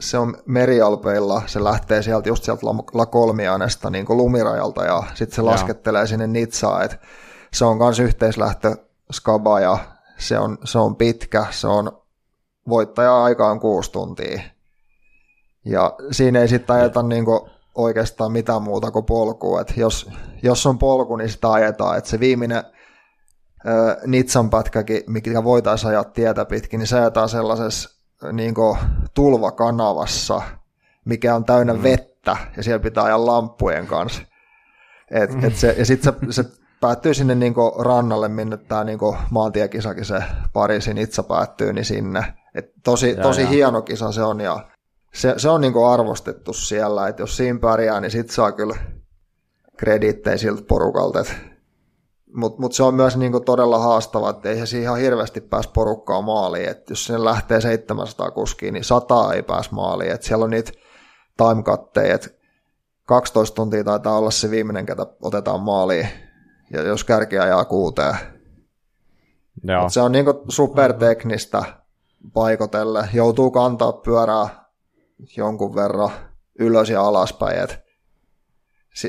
se on merialpeilla, se lähtee sieltä just sieltä La Colmianesta niinku lumirajalta, ja sitten se Joo. laskettelee sinne Nitsaan, että se on kans yhteislähtö skaba, ja se on, se on pitkä, se on voittaja-aikaan kuusi tuntia. Ja siinä ei sitten ajeta niinku oikeastaan mitään muuta kuin polkua. Et jos, jos on polku, niin sitä ajetaan. Et se viimeinen ö, Nitsan pätkäkin, mikä voitaisiin ajaa tietä pitkin, niin se ajetaan sellaisessa niinku tulvakanavassa, mikä on täynnä mm. vettä, ja siellä pitää ajaa lamppujen kanssa. Et, mm. et se, ja sitten se, se päättyy sinne niinku rannalle, minne tämä niinku maantiekisakin se Pariisin Nitsa päättyy, niin sinne. Et tosi ja, tosi ja. hieno kisa se on, ja Se, se on niinku arvostettu siellä, että jos siinä pärjää, niin sit saa kyllä krediittejä siltä porukalta. Mutta mut se on myös niinku todella haastava, että ei se ihan hirveästi pääse porukkaa maaliin. Et jos sinne lähtee seitsemänsataa kuskiin, niin sata ei pääse maaliin. Et siellä on niitä time-katteja, että kaksitoista tuntia taitaa olla se viimeinen, ketä otetaan maaliin, ja jos kärki ajaa kuuteen. Mut se on niinku superteknistä paikotelle, joutuu kantaa pyörää jonkun verran ylös ja alaspäin, että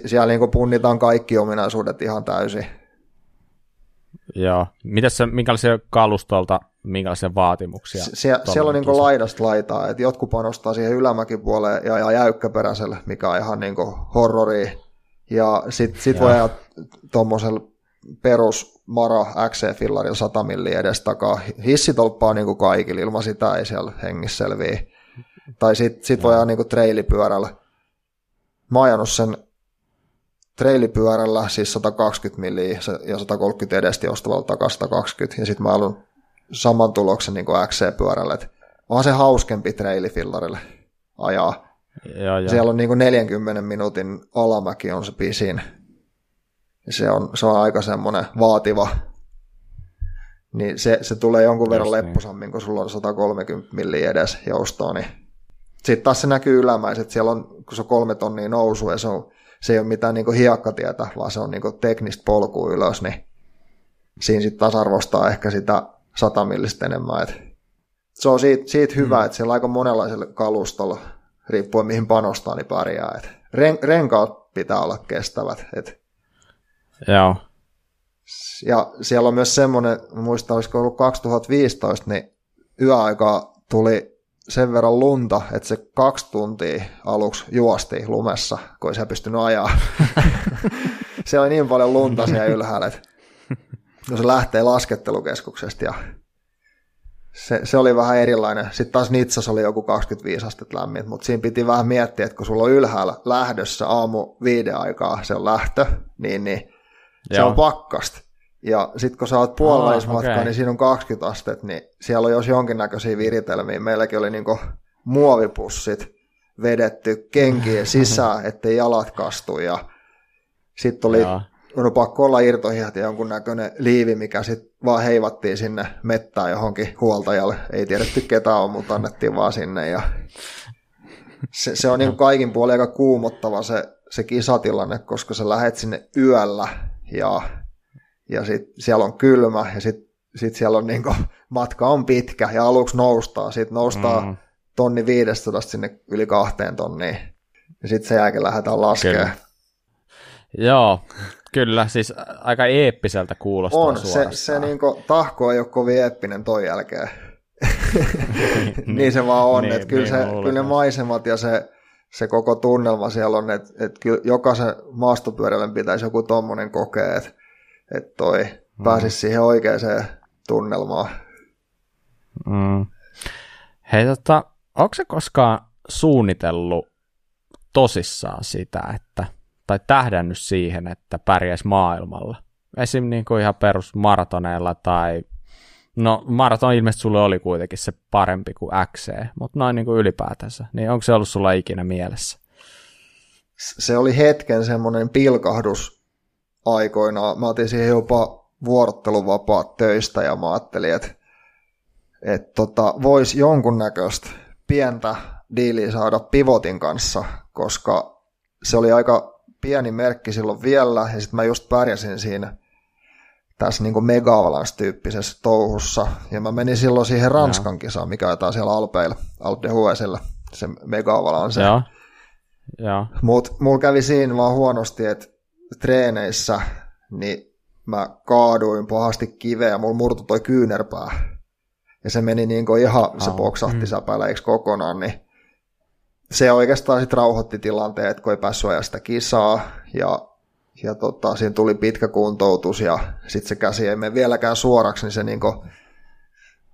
siellä niin kuin punnitaan kaikki ominaisuudet ihan täysin. Joo. Mitäs se, minkälaisia kalustolta, minkälaisia vaatimuksia? Sie- siellä on niin kuin laidasta laitaa, että jotkut panostaa siihen ylämäkipuoleen ja ihan jäykkäperäiselle, mikä on ihan niin kuin horroria, ja sitten sit voi ajaa tuommoisella perus Mara X C-fillarilla sata milliä edestakaa. Hissitolppaa niin kuin kaikilla, ilman sitä ei siellä hengissä selviä. Tai sitten sit voi ajaa niinku treilipyörällä. Mä oon ajanut sen treilipyörällä, siis sata kaksikymmentä milliä ja sata kolmekymmentä edestä joustavalla takaa sata kaksikymmentä, ja sitten mä alun saman tuloksen niinku X C-pyörällä. Et onhan se hauskempi treilifillarille ajaa. Ja, ja. Siellä on niinku neljänkymmenen minuutin alamäki on se pisin. Se on, se on aika semmoinen vaativa. Niin se, se tulee jonkun verran niin lepposammin, kun sulla on sata kolmekymmentä milliä edes joustoa. Niin. Sitten taas se näkyy ylämäiset, että siellä on, kun se on kolme tonnia nousu, ja se, on, se ei ole mitään niin kuin hiekkatietä, vaan se on niin kuin teknistä polkua ylös, niin siinä sitten taas arvostaa ehkä sitä satamillistä enemmän. Et se on siitä, siitä hyvä, mm. että siellä on aika monenlaisella kalustolla, riippuen mihin panostaa, niin pärjää. Et ren, renkaat pitää olla kestävät. Et. Joo. Ja siellä on myös semmoinen, muistan, olisiko ollut kaksituhattaviisitoista, niin yöaikaa tuli sen verran lunta, että se kaksi tuntia aluksi juosti lumessa, kun ei se pystynyt ajaa. Siellä oli niin paljon lunta siellä ylhäällä, että no se lähtee laskettelukeskuksesta, ja se, se oli vähän erilainen. Sitten taas Nitsassa oli joku kaksikymmentäviisi astetta lämmin, mutta siinä piti vähän miettiä, että kun sulla on ylhäällä lähdössä aamu viiden aikaa, se on lähtö, niin, niin se Joo. on pakkasta. Ja sitten kun sä oot puolivälismatkaa, okay. niin siinä on kaksikymmentä astetta, niin siellä on jos jonkinnäköisiä viritelmiä. Meilläkin oli niinku muovipussit vedetty kenkien sisään, ettei jalat kastu. Ja sitten oli, no pakko olla irtohihat ja jonkunnäköinen liivi, mikä sitten vaan heivattiin sinne mettään johonkin huoltajalle. Ei tiedetty ketä on, mutta annettiin vaan sinne. Ja se, se on niinku kaikin puolin aika kuumottava se, se kisatilanne, koska sä lähet sinne yöllä, ja, ja sitten siellä on kylmä, ja sitten sit siellä on niinku, matka on pitkä, ja aluksi noustaa, sitten noustaa mm. tonni viidessäsadasta sinne yli kahteen tonniin, ja sitten sen jälkeen lähdetään laskemaan. Joo, kyllä, siis aika eeppiseltä kuulostaa on, suorastaan. Se, se niinku, Tahko ei ole kovin eeppinen toi jälkeen. niin, niin se vaan on, niin, että kyllä, niin, kyllä ne maisemat ja se se koko tunnelma siellä on, että, että kyllä jokaisen maastopyöräilyn pitäisi joku tommonen kokea, että, että toi mm. pääsisi siihen oikeaan tunnelmaan. Mm. Hei, tota, onko se koskaan suunnitellut tosissaan sitä, että, tai tähdännyt siihen, että pärjäisi maailmalla? Esimerkiksi niin kuin ihan perusmaratoneilla tai, no maraton ilmeisesti sulle oli kuitenkin se parempi kuin X C, mutta noin niin kuin ylipäätänsä, niin onko se ollut sulla ikinä mielessä? Se oli hetken semmoinen pilkahdus aikoinaan. Mä otin siihen jopa vuorotteluvapaat töistä ja mä ajattelin, että et tota, voisi jonkunnäköistä pientä diiliä saada Pivotin kanssa, koska se oli aika pieni merkki silloin vielä, ja sitten mä just pärjäsin siinä tässä niin kuin Mega Avalanche-tyyppisessä touhussa, ja mä menin silloin siihen Ranskan Joo. kisaan, mikä jotain siellä Alpeilla, Alpe de Huesella, se Mega Avalanche. Mutta mulla kävi siinä vaan huonosti, että treeneissä niin mä kaaduin pahasti kiveä, ja mulla murtui toi kyynärpää. Ja se meni niin kuin ihan, se poksahti oh, säpäleiksi kokonaan, niin se oikeastaan sitten rauhoitti tilanteen, että kun ei päässyt ajaa sitä kisaa, ja, ja tota, siinä tuli pitkä kuntoutus, ja sitten se käsi ei mene vieläkään suoraksi, niin se niin kuin,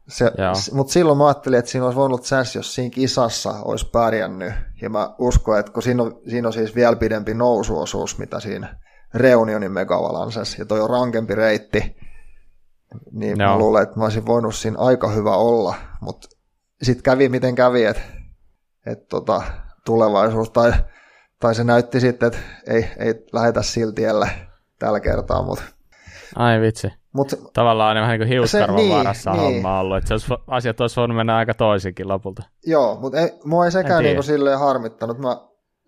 se, mutta silloin mä ajattelin, että siinä olisi voinut säs, jos siinä kisassa olisi pärjännyt, ja mä uskon, että kun siinä on, siinä on siis vielä pidempi nousuosuus, mitä siinä Réunionin Mega Avalancessa, ja toi on rankempi reitti, niin no. mä luulen, että mä olisin voinut siinä aika hyvä olla, mutta sitten kävi miten kävi, että et tota, tulevaisuus, tai, tai se näytti sitten, että ei, ei lähetä sillä tiellä tällä kertaa. Mut. Ai vitsi, mut, tavallaan vähän niin kuin hiuskarvan vaarassa niin, homma niin. ollut, että asiat olisi voinut mennä aika toisinkin lopulta. Joo, mutta ei, mua ei sekään niin kuin silleen harmittanut, mä,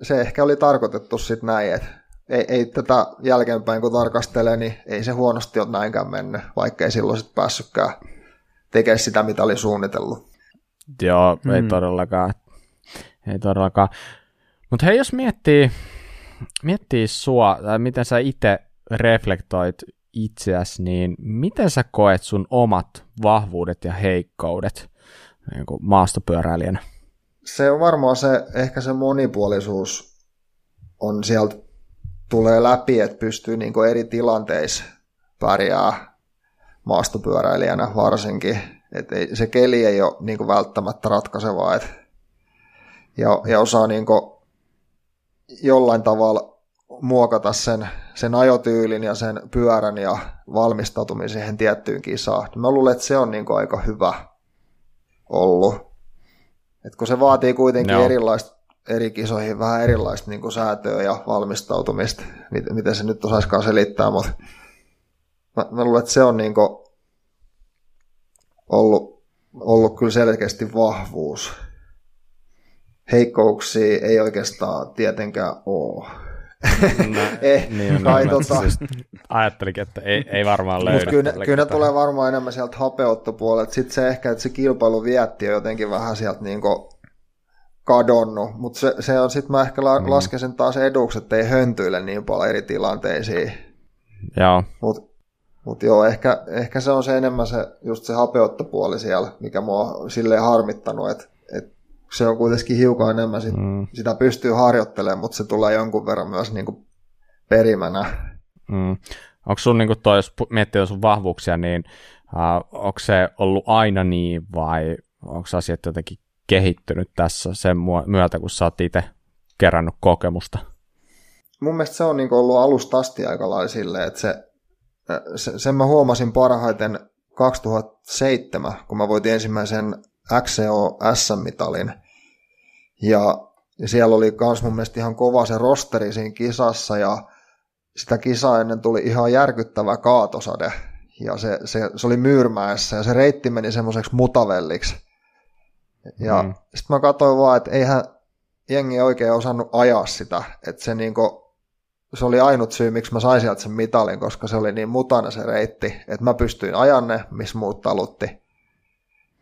se ehkä oli tarkoitettu sitten näin, että Ei, ei tätä jälkeenpäin, kun tarkastelee, niin ei se huonosti ole näinkään mennyt, vaikka ei silloin sitten päässytkään tekemään sitä, mitä oli suunnitellut. Joo, ei mm. todellakaan. Ei todellakaan. Mutta hei, jos miettii, miettii sua, tai miten sä itse reflektoit itseäsi, niin miten sä koet sun omat vahvuudet ja heikkoudet niin kuin maastopyöräilijänä? Se on varmaan se, ehkä se monipuolisuus on sieltä tulee läpi, että pystyy niin kuin eri tilanteissa pärjää maastopyöräilijänä varsinkin. Et ei, se keli ei ole niin kuin välttämättä ratkaisevaa. Et, ja, ja osaa niin kuin jollain tavalla muokata sen, sen ajotyylin ja sen pyörän ja valmistautumisen siihen tiettyyn kisaan. Mä luulen, että se on niin kuin aika hyvä ollut. Et kun se vaatii kuitenkin no. erilaista eri kisoihin vähän erilaista niin kuin säätöä ja valmistautumista, miten se nyt osaisikaan selittää, mutta mä, mä luulen, että se on niin kuin ollut, ollut kyllä selkeästi vahvuus. Heikkouksia ei oikeastaan tietenkään ole. No, eh, niin, kai, tota... siis ajattelikin, että ei, ei varmaan löydä. Mut kyllä, kyllä ne tulee varmaan enemmän sieltä hapeuttopuolelta. Sitten se ehkä, että se kilpailu vietti jotenkin vähän sieltä niin kuin kadonnut, mutta se, se on sitten, mä ehkä lasken sen taas eduksi, ettei höntyile niin paljon eri tilanteisiin. Joo. Mut, mut joo, ehkä, ehkä se on se enemmän se, just se hapeuttopuoli siellä, mikä mua on silleen harmittanut, että et se on kuitenkin hiukan enemmän, sit, mm. sitä pystyy harjoittelemaan, mutta se tulee jonkun verran myös niinku perimänä. Mm. Onko sun, niinku toi, jos miettii sun vahvuuksia, niin äh, onko se ollut aina niin, vai onko asiat jotenkin kehittynyt tässä sen myötä, kun sä oot itse kerännyt kokemusta? Mun mielestä se on niin kuin ollut alusta asti aika lailla silleen, että se, se, sen mä huomasin parhaiten kaksituhattaseitsemän, kun mä voitin ensimmäisen X C O S-mitalin. Ja, ja siellä oli kans mun mielestä ihan kova se rosteri siinä kisassa, ja sitä kisaa ennen tuli ihan järkyttävä kaatosade. Ja se, se, se oli Myyrmäessä, ja se reitti meni semmoiseksi mutavelliksi. Ja mm. sitten mä katsoin vaan, että eihän jengi oikein osannut ajaa sitä, että se, niinku, se oli ainut syy, miksi mä sain sieltä sen mitalin, koska se oli niin mutana se reitti, että mä pystyin ajan ne, missä muut talutti.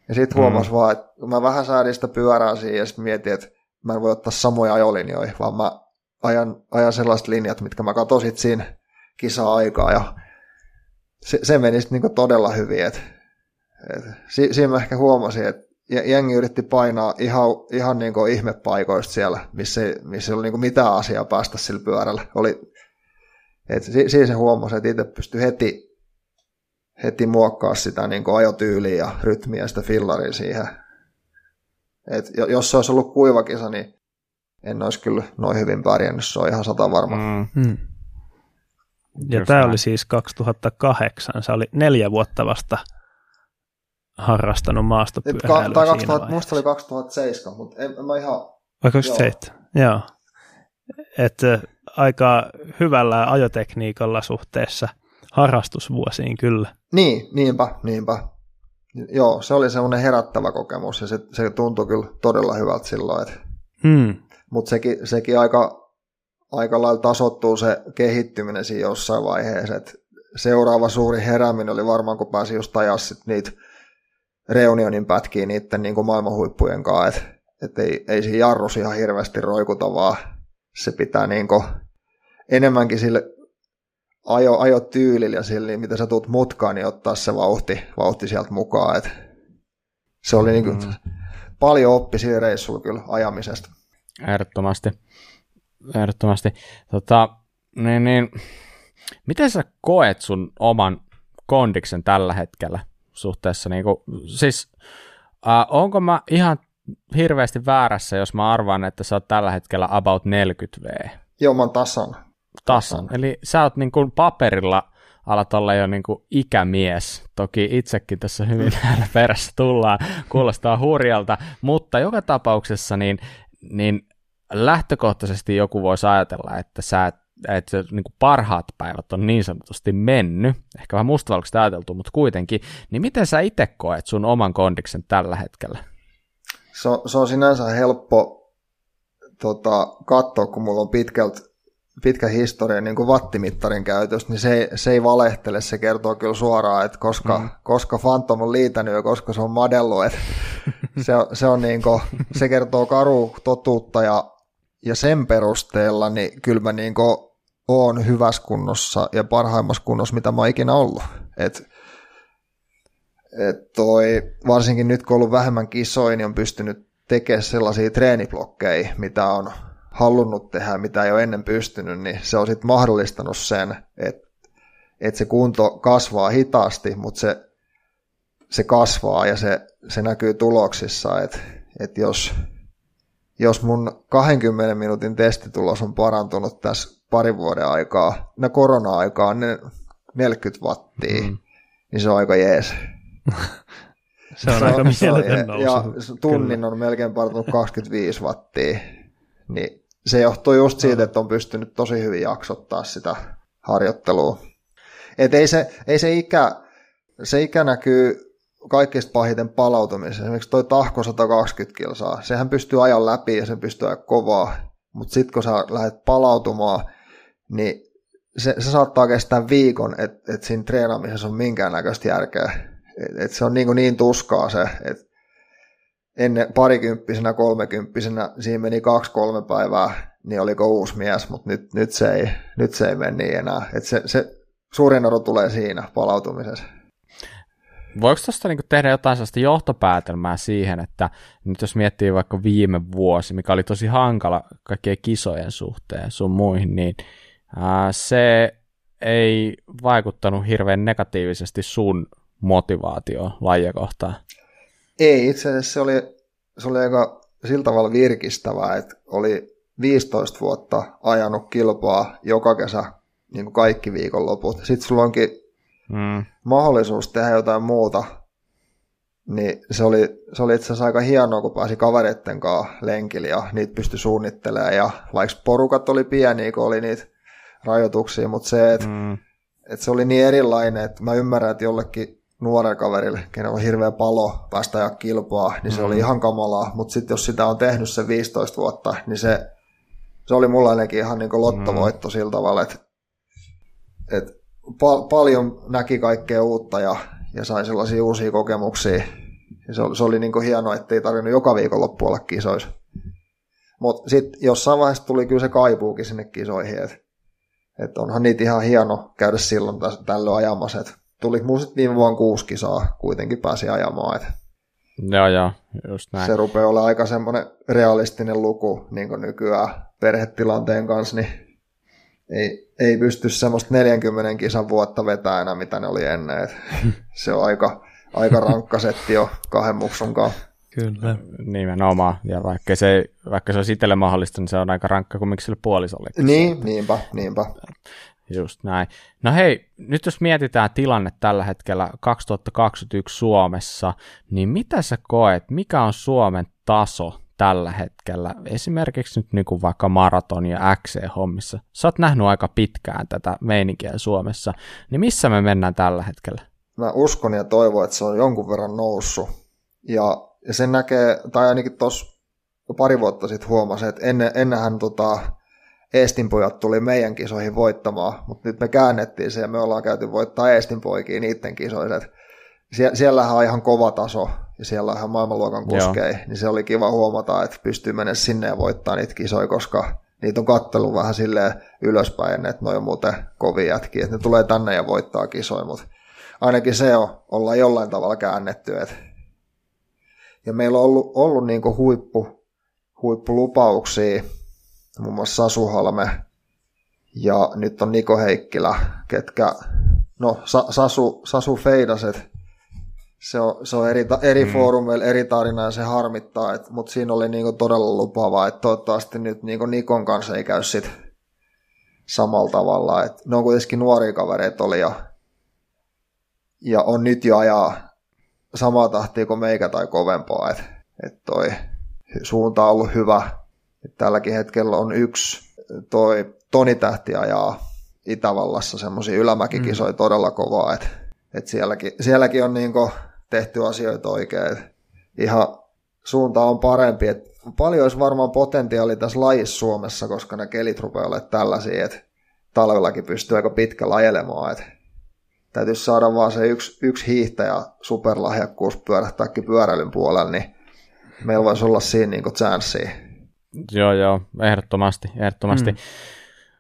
Ja sitten huomasin mm. vaan, että mä vähän säädin sitä pyörää siihen ja sitten mietin, että mä en voi ottaa samoja ajolinjoja, vaan mä ajan, ajan sellaiset linjat, mitkä mä katsoin siinä kisa-aikaa, ja se, se meni sitten niinku todella hyvin. Et, et, si, siinä mä ehkä huomasin, että jengi yritti painaa ihan, ihan niin kuin ihmepaikoista siellä, missä, missä ei ollut niin kuin mitään asiaa päästä sillä pyörällä. Oli, et, si, siinä se huomasi, että itse pystyi heti, heti muokkaamaan sitä niin kuin ajotyyliä ja rytmiä ja sitä fillaria siihen. Et, jos se olisi ollut kuivakisa, niin en olisi kyllä noin hyvin pärjännyt, se on ihan sata varma. Mm. Ja just tämä näin. Oli siis kaksituhattakahdeksan, se oli neljä vuotta vasta harrastanut maastopyöräilyä Ka- siinä kaksituhatta, musta oli kaksituhattaseitsemän, mutta en, en mä ihan... Vai kaksituhattaseitsemän, joo. joo. Että aika hyvällä ajotekniikalla suhteessa harrastusvuosiin kyllä. Niin, niinpä, niinpä. Joo, se oli semmoinen herättävä kokemus ja se, se tuntui kyllä todella hyvältä silloin, että... Mm. Mutta sekin, sekin aika, aika lailla tasoittuu se kehittyminen siinä jossain vaiheessa. Et seuraava suuri herääminen oli varmaan, kun pääsi just ajaa niitä Réunionin pätkiä niiden niinku maailmanhuippujen kanssa. Et, et ei, ei siinä jarrus ihan hirveästi roikuta, vaan se pitää niinku enemmänkin sille ajo, ajotyylillä ja sille, mitä sä tuut mutkaan, niin ottaa se vauhti, vauhti sieltä mukaan. Et se oli niinku, mm. paljon oppi siinä reissulla kyllä ajamisesta. Ehdottomasti. Ehdottomasti. Tota, niin, niin. Miten sä koet sun oman kondiksen tällä hetkellä suhteessa? Niin kun, siis, äh, onko mä ihan hirveästi väärässä, jos mä arvaan, että sä oot tällä hetkellä about neljäkymmentä vuotta? Joo, mä oon tasan. Tasan. Eli sä oot niin kun paperilla alat olla jo niin kun ikämies. Toki itsekin tässä hyvin lähellä perässä tullaan, kuulostaa hurjalta, mutta joka tapauksessa niin niin lähtökohtaisesti joku voisi ajatella, että sä, että niin kuin parhaat päivät on niin sanotusti mennyt, ehkä vähän mustavalkoista ajateltu, mutta kuitenkin, niin miten sä itse koet sun oman kondiksen tällä hetkellä? Se on, se on sinänsä helppo tota, katsoa, kun mulla on pitkälti, pitkä historia niin kuin wattimittarin käytöstä, niin se, se ei valehtele, se kertoo kyllä suoraan, että koska, mm. koska Phantom on liitänyt ja koska se on madellut, että se, se, on niin kuin, se kertoo karu totuutta ja, ja sen perusteella niin kyllä mä niin kuin oon hyvässä kunnossa ja parhaimmassa kunnossa, mitä mä oon ikinä ollut. Et, et toi, varsinkin nyt, kun on ollut vähemmän kisoja, niin on pystynyt tekemään sellaisia treeniblokkeja, mitä on halunnut tehdä, mitä ei ole ennen pystynyt, niin se on sitten mahdollistanut sen, että et se kunto kasvaa hitaasti, mutta se, se kasvaa ja se, se näkyy tuloksissa, että et jos, jos mun kahdenkymmenen minuutin testitulos on parantunut tässä parin vuoden aikaa, no korona-aikaan ne neljäkymmentä wattia, mm. niin se on aika jees. Se on aika mieletön nousu. Ja tunnin kyllä on melkein parantunut kaksikymmentäviisi wattia. Niin se johtuu just siitä, että on pystynyt tosi hyvin jaksottaa sitä harjoittelua. Et ei se, ei se, ikä, se ikä näkyy kaikista pahiten palautumisessa. Esimerkiksi toi Tahko sata kaksikymmentä kilsaa, sehän pystyy ajan läpi ja sen pystyy ajan kovaa. Mutta sitten kun sä lähdet palautumaan, niin se, se saattaa kestää viikon, että et siinä treenaamisessa on minkäännäköistä järkeä. Et, et se on niin, niin tuskaa se, että ennen parikymppisenä, kolmekymppisenä, siinä meni kaksi-kolme päivää, niin oliko uusi mies, mutta nyt, nyt, se, ei, nyt se ei mene niin enää. Et se, se suurin ero tulee siinä palautumisessa. Voiko tuosta niinku tehdä jotain sellaista johtopäätelmää siihen, että nyt jos miettii vaikka viime vuosi, mikä oli tosi hankala kaikkien kisojen suhteen sun muihin, niin ää, se ei vaikuttanut hirveän negatiivisesti sun motivaatioon lajia kohtaan? Ei, itse asiassa se oli, se oli aika sillä tavalla virkistävää, että oli viisitoista vuotta ajanut kilpaa joka kesä, niin kuin kaikki viikonloput. Sitten sulla onkin mm. mahdollisuus tehdä jotain muuta, niin se oli, se oli itse asiassa aika hienoa, kun pääsi kavereitten kanssa lenkille ja niitä pystyi suunnittelemaan. Ja vaikka porukat oli pieniä, kun oli niitä rajoituksia, mutta se, että mm. et se oli niin erilainen, että mä ymmärrän, että jollekin nuoren kaverille, kenellä on hirveä palo päästä ajaa kilpaa, niin se mm. oli ihan kamalaa, mutta sitten jos sitä on tehnyt se viisitoista vuotta, niin se, se oli mulla ainakin ihan niin kuin lottovoitto mm. sillä tavalla, että et pal- paljon näki kaikkea uutta ja, ja sai sellaisia uusia kokemuksia. Ja se oli, se oli niin kuin hienoa, ettei tarvinnut joka viikonloppu olla kisoissa. Mutta sitten jossain vaiheessa tuli kyllä se kaipuukin sinne kisoihin, että et onhan niitä ihan hieno käydä silloin tällöin ajamassa, että tuli mun sitten viime vuonna kuusi kisaa, kuitenkin pääsi ajamaan. Et Joo, joo, just näin. Se rupeaa olla aika semmoinen realistinen luku niin kuin nykyään perhetilanteen kanssa, niin ei, ei pysty semmoista neljänkymmenen kisan vuotta vetää enää, mitä ne oli ennen. Se on aika, aika rankka setti jo kahden muksunkaan. Kyllä. Nimenomaan. Ja vaikka se, vaikka se olisi itselle mahdollista, niin se on aika rankka kumminkin sille puolisollekin. Niin, niinpä, niinpä. Just näin. No hei, nyt jos mietitään tilanne tällä hetkellä kaksituhattakaksikymmentäyksi Suomessa, niin mitä sä koet, mikä on Suomen taso tällä hetkellä? Esimerkiksi nyt niin kuin vaikka maraton ja X C-hommissa. Sä oot nähnyt aika pitkään tätä meininkiä Suomessa, niin missä me mennään tällä hetkellä? Mä uskon ja toivon, että se on jonkun verran noussut. Ja Ja sen näkee, tai ainakin tuossa pari vuotta sitten huomasin, että ennen, ennenhän tota, Eestin pojat tuli meidän kisoihin voittamaan, mutta nyt me käännettiin se ja me ollaan käyty voittaa Eestin poikia niiden kisoiset. Sie- siellähän on ihan kova taso ja siellä on ihan maailmanluokan kuskeja, niin se oli kiva huomata, että pystyy menemään sinne ja voittaa niitä kisoja, koska niitä on katsellut vähän silleen ylöspäin, että noi on muuten kovia jätkiä, että ne tulee tänne ja voittaa kisoja, mutta ainakin se on, ollaan jollain tavalla käännetty, että ja meillä on ollut, ollut niin kuin huippu, huippulupauksia, muun muassa Sasu Halme, ja nyt on Niko Heikkilä, ketkä, no Sa, Sasu, Sasu Feidaset, se on, se on eri, eri foorumeilla, eri tarina, ja se harmittaa, et, mutta siinä oli niin kuin todella lupaavaa, että toivottavasti nyt niin kuin Nikon kanssa ei käy sit samalla tavalla, että ne on kuitenkin nuoria kavereita oli, ja, ja on nyt jo ajaa samaa tahtia kuin meikä tai kovempaa, että et toi suunta on ollut hyvä. Et tälläkin hetkellä on yksi, toi Toni Tähti ajaa Itävallassa semmoisia ylämäkikisoja mm. todella kovaa, että et sielläkin, sielläkin on niinku tehty asioita oikein. Ihan suunta on parempi. Et paljon olisi varmaan potentiaalia tässä lajissa Suomessa, koska ne kelit rupeaa olemaan tällaisia, että talvellakin pystyy aika pitkällä ajelemaan, että täytyy saada vaan se yksi, yksi hiihtäjä superlahjakkuus pyörähtääkin pyöräilyn puolella, niin meillä voisi olla siinä niin kuin chanssiä. Joo, joo, ehdottomasti, ehdottomasti. Mm.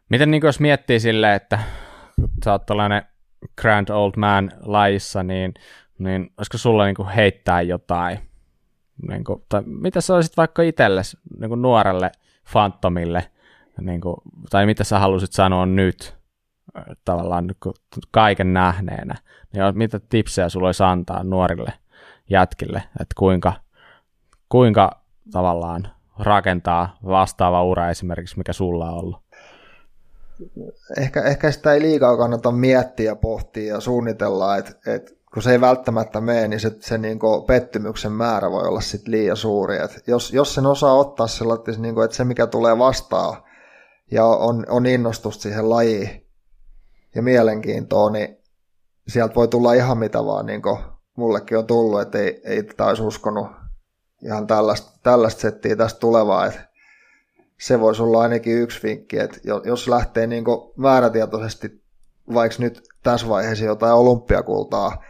Miten niin kuin jos miettii silleen, että sä oot tällainen grand old man lajissa, niin, niin olisiko sulla niin kuin heittää jotain? Niin kuin, tai mitä sä olisit vaikka itsellesi, niin kuin nuorelle Phantomille, niin kuin, tai mitä sä halusit sanoa nyt? Tavallaan kaiken nähneenä, niin mitä tipsejä sulla olisi antaa nuorille jätkille, että kuinka, kuinka tavallaan rakentaa vastaava ura esimerkiksi, mikä sulla on ollut? Ehkä, ehkä sitä ei liikaa kannata miettiä ja pohtia ja suunnitella, että et, kun se ei välttämättä mene, niin se, se niinku pettymyksen määrä voi olla sit liian suuri. Et jos, jos sen osaa ottaa sellainen, niinku, että se mikä tulee vastaan ja on, on innostusta siihen lajiin, ja mielenkiintoa, niin sieltä voi tulla ihan mitä vaan, niin kuin mullekin on tullut, että ei, ei tätä olisi uskonut ihan tällaista, tällaista settiä tästä tulevaa, että se voisi olla ainakin yksi vinkki, että jos lähtee niin kuin määrätietoisesti, vaikka nyt tässä vaiheessa jotain olympiakultaa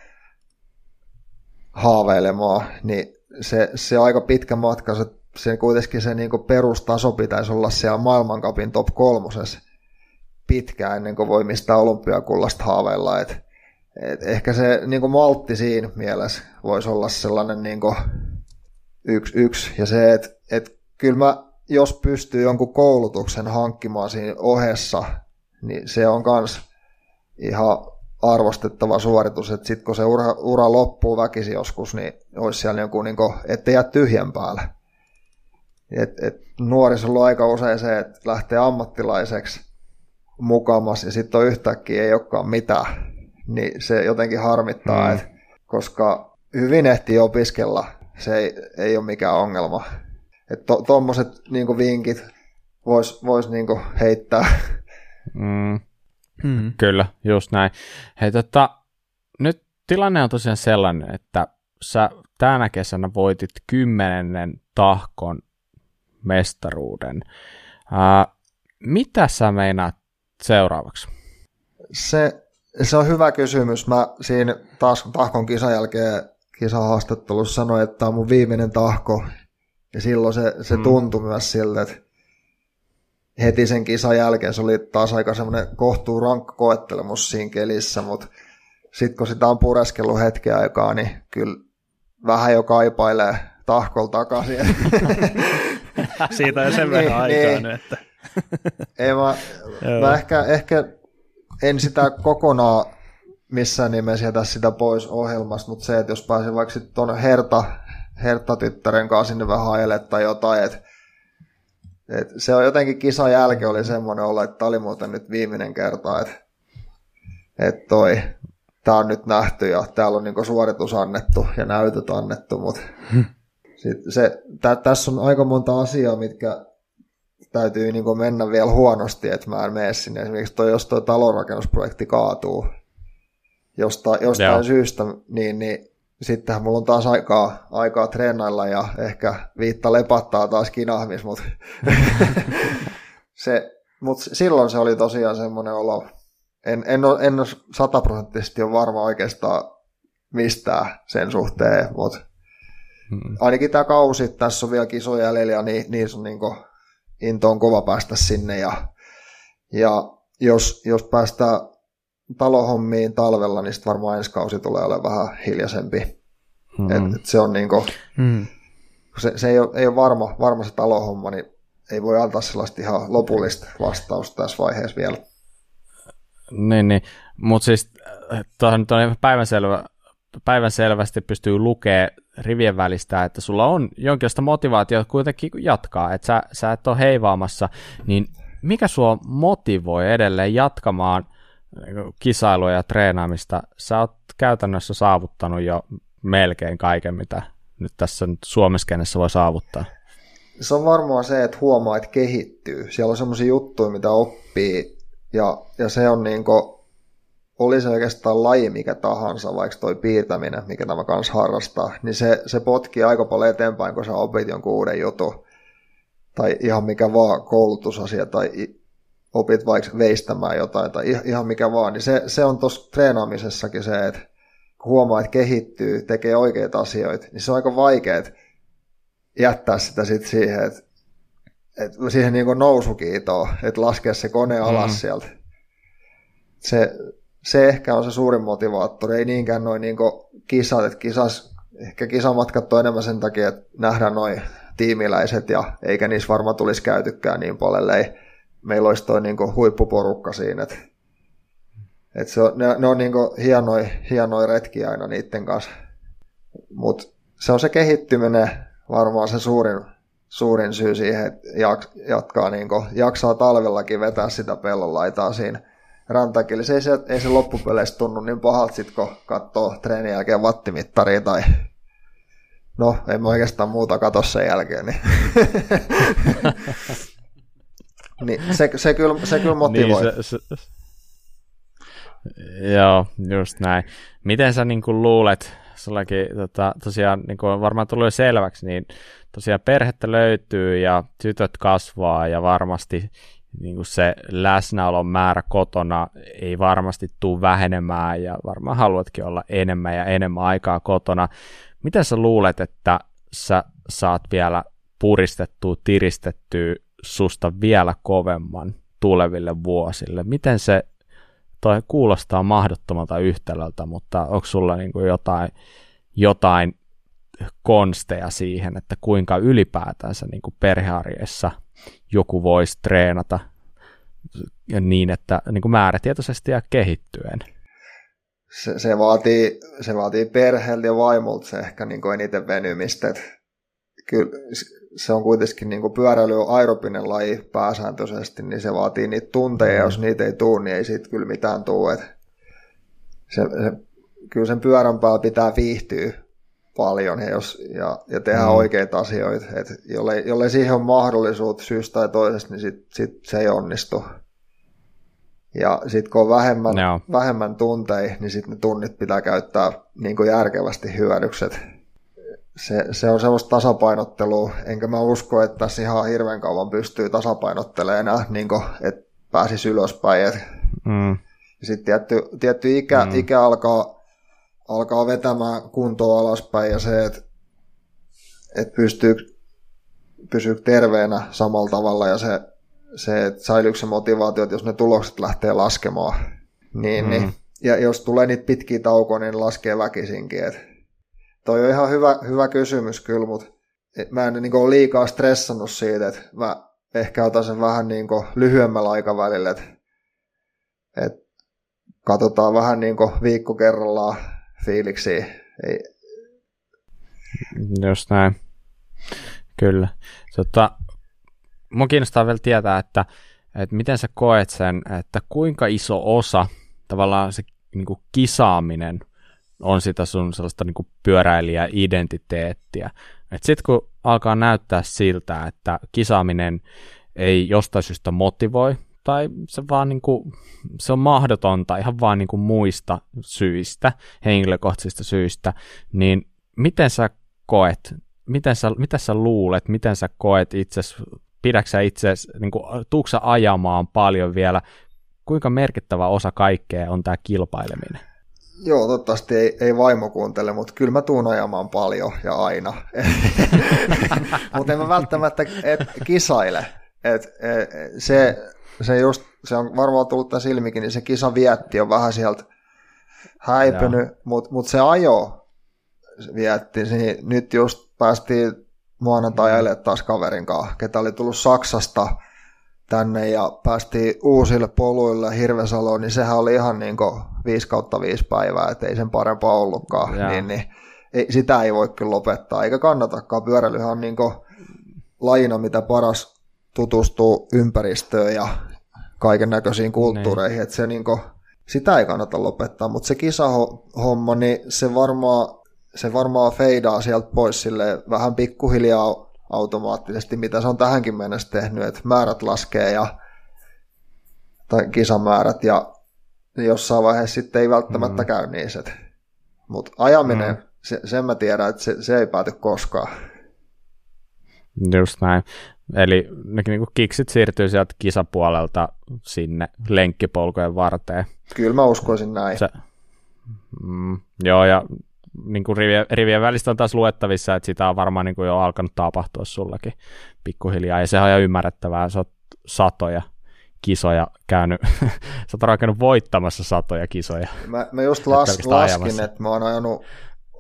haaveilemaan, niin se, se on aika pitkä matka, se, se kuitenkin se niin kuin perustaso pitäisi olla siellä maailmancupin top kolmosessa, pitkään ennen kuin voi mistään olympiakullasta haaveilla. Et, et ehkä se niin kuin maltti siinä mielessä voisi olla sellainen niin kuin yksi, yksi. Ja se, että et, kyllä mä, jos pystyy jonkun koulutuksen hankkimaan siinä ohessa, niin se on myös ihan arvostettava suoritus. Että sitten kun se ura, ura loppuu väkisin joskus, niin olisi siellä joku, niin kuin, ettei jää tyhjän päälle. Et, et nuorisolla on aika usein se, että lähtee ammattilaiseksi mukamas, ja sitten on yhtäkkiä ei olekaan mitään, niin se jotenkin harmittaa, mm. et, koska hyvin ehtii opiskella, se ei, ei ole mikään ongelma. Tuommoiset to, niinku vinkit voisi vois, niinku heittää. Mm. Mm. Kyllä, just näin. Hei, tota, nyt tilanne on tosiaan sellainen, että sä tänä kesänä voitit kymmenennen Tahkon mestaruuden. Äh, mitä sä meinaat seuraavaksi? Se, se on hyvä kysymys. Mä siinä taas Tahkon kisan jälkeen kisahaastattelussa sanoin, että tämä on mun viimeinen Tahko. Ja silloin se, se mm. tuntui myös siltä, että heti sen kisan jälkeen se oli taas aika semmoinen kohtuu rankka koettelemus siinä kelissä, mutta sitten kun sitä on pureskellut hetken aikaa, niin kyllä vähän jo kaipailee Tahkolla takaisin. Siitä on sen verran aikaa niin. Nyt. Että. Ei, mä, mä ehkä, ehkä en sitä kokonaan missään nimessä jätä sitä pois ohjelmasta, mutta se, että jos pääsin vaikka sitten tuon herta, hertatyttären kanssa sinne vähän ajelemaan tai jotain, että et se on jotenkin kisan jälkeen oli semmoinen olla, että tämä oli muuten nyt viimeinen kerta, että et toi, tämä on nyt nähty ja täällä on niinku suoritus annettu ja näytöt annettu, mutta se, tä, tässä on aika monta asiaa, mitkä täytyy niinku mennä vielä huonosti, että mä en mene sinne. Esimerkiksi toi, jos tuo talonrakennusprojekti kaatuu josta, jostain yeah. syystä, niin, niin sittenhän mulla on taas aikaa, aikaa treenailla ja ehkä viitta lepattaa taas kinahmis, mutta se, mut silloin se oli tosiaan semmoinen olo. En, en ole, en ole sataprosenttisesti ole varma oikeastaan mistään sen suhteen, mutta hmm. ainakin tämä kausi, tässä on vielä kisoja jäljellä, niin, niin se on niin kuin into on kova päästä sinne ja, ja jos, jos päästään talohommiin talvella, niin sitten varmaan ensi kausi tulee olemaan vähän hiljaisempi. Hmm. Et, et se on niin kuin, hmm. se, se ei ole, ei ole varma, varma se talohomma, niin ei voi antaa sellaista ihan lopullista vastausta tässä vaiheessa vielä. Niin, niin. Mutta siis tuohon nyt on päivänselvä, päivänselvästi pystyy lukemaan rivien välistä, että sulla on jonkinlaista motivaatiota kuitenkin jatkaa, että sä, sä et ole heivaamassa, niin mikä sua motivoi edelleen jatkamaan kisailua ja treenaamista? Sä oot käytännössä saavuttanut jo melkein kaiken, mitä nyt tässä nyt Suomessa voi saavuttaa. Se on varmaan se, että huomaa, että kehittyy. Siellä on semmoisia juttuja, mitä oppii. Ja, ja se on niin kuin, oli se oikeastaan laji mikä tahansa, vaikka toi piirtäminen, mikä tämä kanssa harrastaa, niin se, se potkii aika paljon eteenpäin, kun sä opit jonkun uuden jutun. Tai ihan mikä vaan koulutusasia, tai opit vaikka veistämään jotain, tai ihan mikä vaan. Niin se, se on tuossa treenaamisessakin se, että kun huomaa, että kehittyy, tekee oikeita asioita, niin se on aika vaikea jättää sitä sitten siihen, että et siihen niin kuin nousukiitoon, että laskea se kone alas mm. sieltä. Se, se ehkä on se suurin motivaattori, ei niinkään noin niin kuin kisat, että kisas, ehkä kisamatkat on enemmän sen takia, että nähdään noin tiimiläiset, ja eikä niissä varmaan tulisi käytykään niin paljon, ei meillä olisi toi niin kuin huippuporukka siinä. Et, et se on, ne, ne on niin kuin hienoja, hienoja retkiä aina niiden kanssa, mutta se on se kehittyminen varmaan se suurin Suurin syy siihen, että jatkaa, niin kuin, jaksaa talvellakin vetää sitä pellon laitaa siinä rantakille. Se ei, se, ei se loppupeleissä tunnu niin pahalta, sit, kun katsoo treenin jälkeen wattimittaria tai no, en mä oikeastaan muuta katso sen jälkeen. Niin. niin, se, se, kyllä, se kyllä motivoi. Niin, se, se... Joo, just näin. Miten sä niin kuin luulet? Sullakin tota, tosiaan, niin kuin on varmaan tullut jo selväksi, niin tosiaan perhettä löytyy ja tytöt kasvaa ja varmasti niin kuin se läsnäolon määrä kotona ei varmasti tule vähenemään ja varmaan haluatkin olla enemmän ja enemmän aikaa kotona. Miten sä luulet, että sä saat vielä puristettua, tiristettyä susta vielä kovemman tuleville vuosille? Miten se toi kuulostaa mahdottomalta yhtälöltä, mutta onko sulla niin kuin jotain, jotain konsteja siihen, että kuinka ylipäätänsä niin kuin perhearjessa joku voisi treenata niin, että niin kuin määrätietoisesti ja kehittyen? Se, se, vaatii, se vaatii perheeltä ja vaimolta se ehkä niin kuin eniten venymistä. Kyllä se on kuitenkin niin kuin pyöräily on aerobinen laji pääsääntöisesti, niin se vaatii niitä tunteja, ja jos niitä ei tule, niin ei siitä kyllä mitään tule. Se, se, kyllä sen pyörän päällä pitää viihtyä paljon ja, jos, ja, ja tehdä mm. oikeita asioita. Et jollei, jollei siihen on mahdollisuutta syystä tai toisesta, niin sit, sit se ei onnistu. Ja sitten kun on vähemmän, no. vähemmän tunteja, niin sitten ne tunnit pitää käyttää niin kuin järkevästi hyödykset. Se, se on semmoista tasapainottelua, enkä mä usko, että tässä ihan hirveän kauan pystyy tasapainottelemaan enää, niin kuin, että pääsisi ylöspäin. Et. Mm. Sitten tietty, tietty ikä, mm. ikä alkaa, alkaa vetämään kuntoa alaspäin ja se, että et pystyy pysyy terveenä samalla tavalla ja se, se että säilyykö se motivaatio, jos ne tulokset lähtee laskemaan. Niin, mm. niin. Ja jos tulee niitä pitkiä taukoja, niin laskee väkisinkin, että Toi on ihan hyvä, hyvä kysymys kyllä, mutta mä en niin ole liikaa stressannut siitä, että mä ehkä otan sen vähän niin lyhyemmällä aikavälillä, että, että katsotaan vähän niin viikko kerrallaan fiiliksiä. Ei. Just näin, kyllä. Tota, mun kiinnostaa vielä tietää, että, että miten sä koet sen, että kuinka iso osa tavallaan se niin kuin kisaaminen on sitä sun sellaista niin kuin pyöräilijä-identiteettiä. Et sit kun alkaa näyttää siltä, että kisaaminen ei jostain syystä motivoi, tai se, vaan niin kuin, se on mahdotonta ihan vaan niin kuin muista syistä, henkilökohtaisista syistä, niin miten sä koet, miten sä, mitä sä luulet, miten sä koet itses, pidätkö sä itses, niin kuin, tuutko sä ajamaan paljon vielä, kuinka merkittävä osa kaikkea on tämä kilpaileminen? Joo, toivottavasti ei, ei vaimo kuuntele, mutta kyllä mä tuun ajamaan paljon ja aina. Mutta en mä välttämättä et kisaile. Et, et, se, se, just, se on varmaan tullut tämän silmikin, niin se kisavietti on vähän sieltä häipynyt, mutta mut se ajo vietti. Niin nyt just päästiin maanantai-ajalle taas kaverin kanssa, ketä oli tullut Saksasta tänne ja päästiin uusille poluille Hirvesaloon, niin sehän oli ihan niin kuin viisi kautta viisi päivää, et ei sen parempaa ollutkaan. Niin, niin, ei, sitä ei voi kyllä lopettaa, eikä kannatakaan. Pyöräilyhän on niin kuin lajina, mitä paras tutustuu ympäristöön ja kaiken näköisiin kulttuureihin, että se niin kuin, sitä ei kannata lopettaa, mutta se kisahomma, niin se varmaan se varmaa feidaa sieltä pois sille vähän pikkuhiljaa automaattisesti, mitä se on tähänkin mennessä tehnyt, että määrät laskee ja tai kisamäärät ja jossain vaiheessa sitten ei välttämättä käy niiset. Mutta ajaminen, mm. se, sen mä tiedän, että se, se ei pääty koskaan. Just näin. Eli ne niinku kiksit siirtyy sieltä kisapuolelta sinne lenkkipolkojen varteen. Kyllä mä uskoisin näin. Se, mm, joo, ja niin kuin rivien, rivien välistä on taas luettavissa, että sitä on varmaan niin kuin jo alkanut tapahtua sullakin pikkuhiljaa, ja sehän on jo ymmärrettävää, sä oot satoja kisoja käynyt, sä oot rakennut voittamassa satoja kisoja. Mä, mä just las, laskin, että mä oon ajanut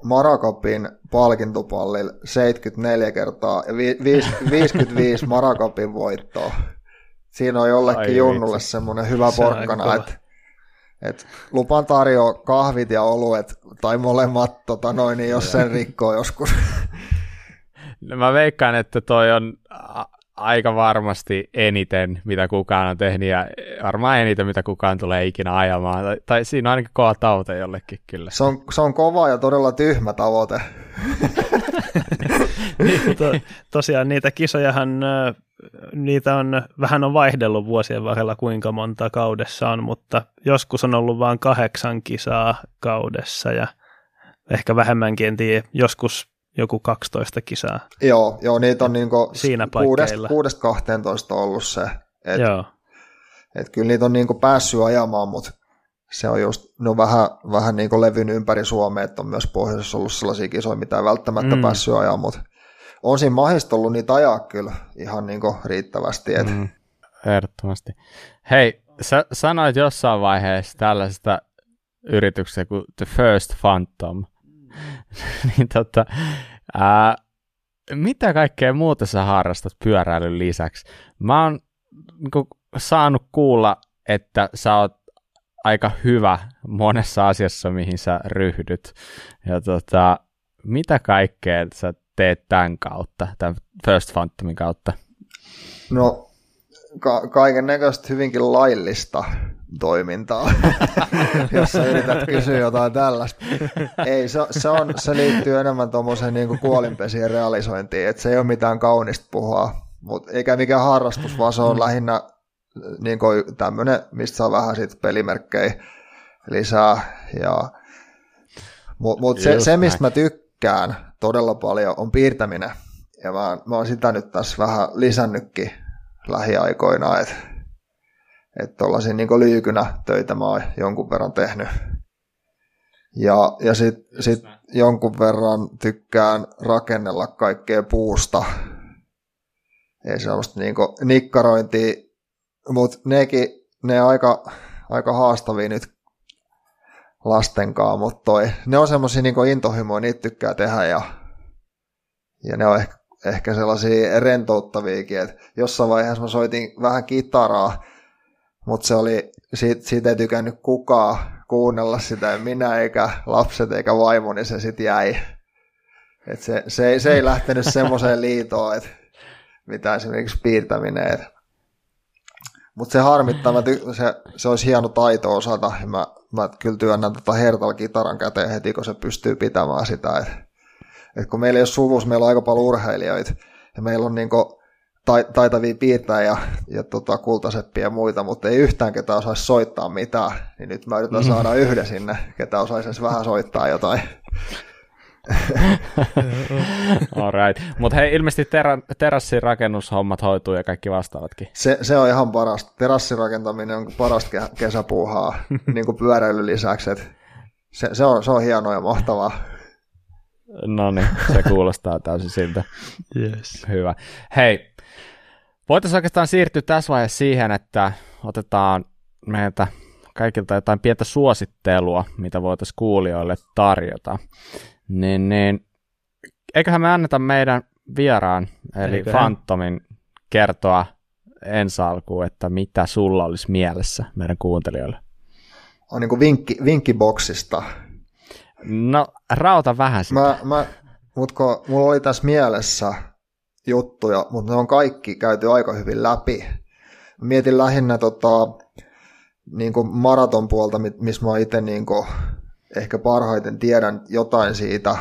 Marakapin palkintopallilla seitsemänkymmentäneljä kertaa, ja vi, vi, viisikymmentäviisi Marakapin voittoa. Siinä on jollekin Ai, junnulle semmoinen hyvä porkkana, että et lupaan tarjoa kahvit ja oluet, tai molemmat, tota noin, niin jos sen rikkoo joskus. No mä veikkaan, että toi on aika varmasti eniten, mitä kukaan on tehnyt, ja varmaan eniten, mitä kukaan tulee ikinä ajamaan. Tai, tai siinä on ainakin kova tavoite jollekin kyllä. Se on, se on kova ja todella tyhmä tavoite. to, tosiaan niitä kisojahan, niitä on, vähän on vaihdellut vuosien varrella kuinka monta kaudessa on, mutta joskus on ollut vain kahdeksan kisaa kaudessa ja ehkä vähemmänkin, en tiedä, joskus joku kaksitoista kisaa. Joo, joo niitä on niin kuin kuudesta kahteentoista ollut se, että et kyllä niitä on niin kuin päässyt ajamaan, mutta se on just, ne on vähän, vähän niin kuin levynyt ympäri Suomea, että on myös pohjoisessa ollut sellaisia kisoja, mitä ei välttämättä mm. päässyt ajamaan, mutta on siinä mahdollista ollut niitä ajaa kyllä ihan niin kuin riittävästi. Et. Mm, ehdottomasti. Hei, sä sanoit jossain vaiheessa tällaisesta yrityksestä kuin The First Phantom. niin tota, ää, mitä kaikkea muuta sä harrastat pyöräilyn lisäksi? Mä oon niin kuin saanut kuulla, että sä oot aika hyvä monessa asiassa, mihin sä ryhdyt. Ja tota, mitä kaikkea sä teet tämän kautta, tämän First Phantomin kautta? No, ka- kaiken näköistä hyvinkin laillista toimintaa, jos sä yrität kysyä jotain tällaista. Ei, se, se, on, se liittyy enemmän tuommoiseen niin kuin kuolinpesien realisointiin, että se ei ole mitään kaunista puhaa, mutta eikä mikään harrastus, vaan se on lähinnä niin kuin tämmöinen, mistä saa vähän sit pelimerkkejä lisää. Ja mutta mut se, se, mistä mä tykkään todella paljon on piirtäminen, ja mä, mä oon sitä nyt tässä vähän lisännytkin lähiaikoina, että et tollaisia niin kuin lyykynä töitä mä oon jonkun verran tehnyt. Ja, ja sitten sit jonkun verran tykkään rakennella kaikkea puusta. Ei semmoista niin kuin nikkarointia, mutta nekin, ne aika, aika haastavia nyt lastenkaan, mutta toi, ne on semmoisia niin intohimoja, niitä tykkää tehdä ja, ja ne on ehkä, ehkä sellaisia rentouttaviakin, että jossain vaiheessa mä soitin vähän kitaraa, mutta se oli, siitä, siitä ei tykännyt kukaan kuunnella sitä, minä eikä lapset eikä vaimo, niin se sitten jäi. Et se, se, ei, se ei lähtenyt semmoiseen liitoon, että mitä esimerkiksi piirtäminen. Mutta se harmittaa, ty- se, se olisi hieno taito osata. Mä, mä kyllä työnnän tota hertalla kitaran käteen heti, kun se pystyy pitämään sitä. Et, et kun meillä ei ole suvussa, meillä on aika paljon urheilijoita ja meillä on niinku ta- taitavia piirtäjiä ja, ja tota kultaseppiä ja muita, mutta ei yhtään ketä osaisi soittaa mitään. Niin nyt mä yritän saada yhden sinne, ketä osaisi edes vähän soittaa jotain. Alright. Mutta hei, ilmeisesti terä- terassirakennushommat hoituu ja kaikki vastaavatkin. Se, se on ihan parasta. Terassirakentaminen on parasta ke- kesäpuuhaa, niin kuin pyöräilyn lisäksi. Se, se, on, se on hienoa ja mahtavaa. No niin, se kuulostaa täysin siltä. Yes. Hyvä. Hei, voitaisiin oikeastaan siirtyä tässä vaiheessa siihen, että otetaan meiltä kaikilta jotain pientä suosittelua, mitä voitaisiin kuulijoille tarjota. Niin, niin, eiköhän me anneta meidän vieraan, eli eiköhän Phantomin, kertoa ensi alkuun, että mitä sulla olisi mielessä meidän kuuntelijoille. On niin kuin vinkki, vinkkiboksista. No, rauta vähän sitä. Mä, mä, mutko, mulla oli tässä mielessä juttuja, mutta ne on kaikki käyty aika hyvin läpi. Mietin lähinnä tota, niin kuin maraton puolta, missä mä itse niin kuin ehkä parhaiten tiedän jotain siitä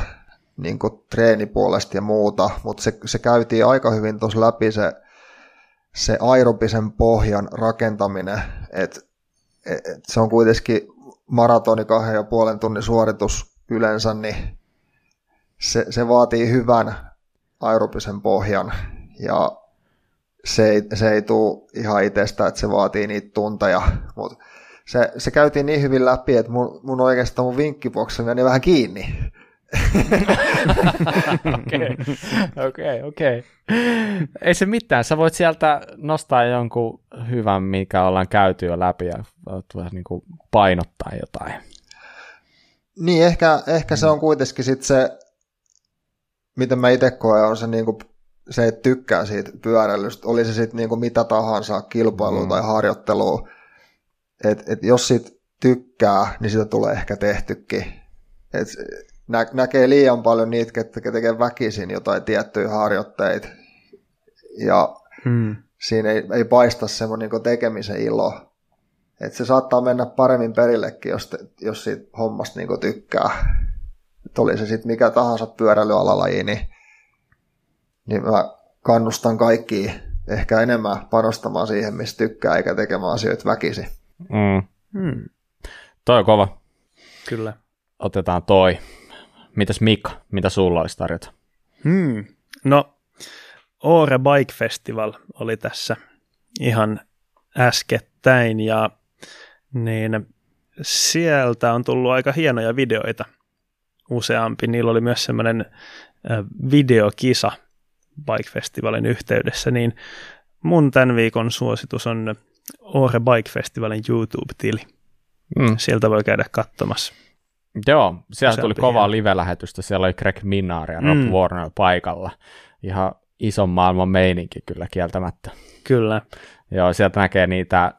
niin kuin treenipuolesta ja muuta, mutta se, se käytiin aika hyvin tuossa läpi se, se aerobisen pohjan rakentaminen, että et, et se on kuitenkin maratoni kahden ja puolen tunnin suoritus yleensä, niin se, se vaatii hyvän aerobisen pohjan ja se ei, se ei tule ihan itsestä, että se vaatii niitä tunteja, mut Se, se käytiin niin hyvin läpi, että mun, mun oikeastaan mun vinkkiboksi meni vähän kiinni. Okei, okei, okei. Ei se mitään. Sä voit sieltä nostaa jonkun hyvän, mikä ollaan käyty jo läpi ja niin kuin painottaa jotain. Niin, ehkä, ehkä se on kuitenkin sit se, miten mä itse koen, on se, niin kuin, se että tykkää siitä pyöräilystä. Oli se sitten niin kuin mitä tahansa, kilpailua mm. tai harjoittelua. Et, et jos siitä tykkää, niin sitä tulee ehkä tehtykin. Et nä, näkee liian paljon niitä, ketkä tekee väkisin jotain tiettyjä harjoitteita. Ja hmm. siinä ei, ei paista semmoinen niin tekemisen ilo. Et se saattaa mennä paremmin perillekin, jos, te, jos siitä hommasta niin tykkää. Et oli se sitten mikä tahansa pyöräilyalalaji, niin, niin mä kannustan kaikkia ehkä enemmän panostamaan siihen, missä tykkää, eikä tekemään asioita väkisin. Mm. Hmm. Toi on kova. Kyllä. Otetaan toi. Mitäs Mika, mitä sulla olisi tarjota? Hmm. No, Åre Bike Festival oli tässä ihan äskettäin ja niin sieltä on tullut aika hienoja videoita useampi. Niillä oli myös semmoinen videokisa Bike Festivalin yhteydessä, niin mun tämän viikon suositus on Åre Bike Festivalin YouTube-tili. Mm. Sieltä voi käydä katsomassa. Joo, siellä tuli kovaa live-lähetystä. Siellä oli Greg Minnar ja Rob mm. Warner paikalla. Ihan ison maailman meininki kyllä kieltämättä. Kyllä. Joo, sieltä näkee niitä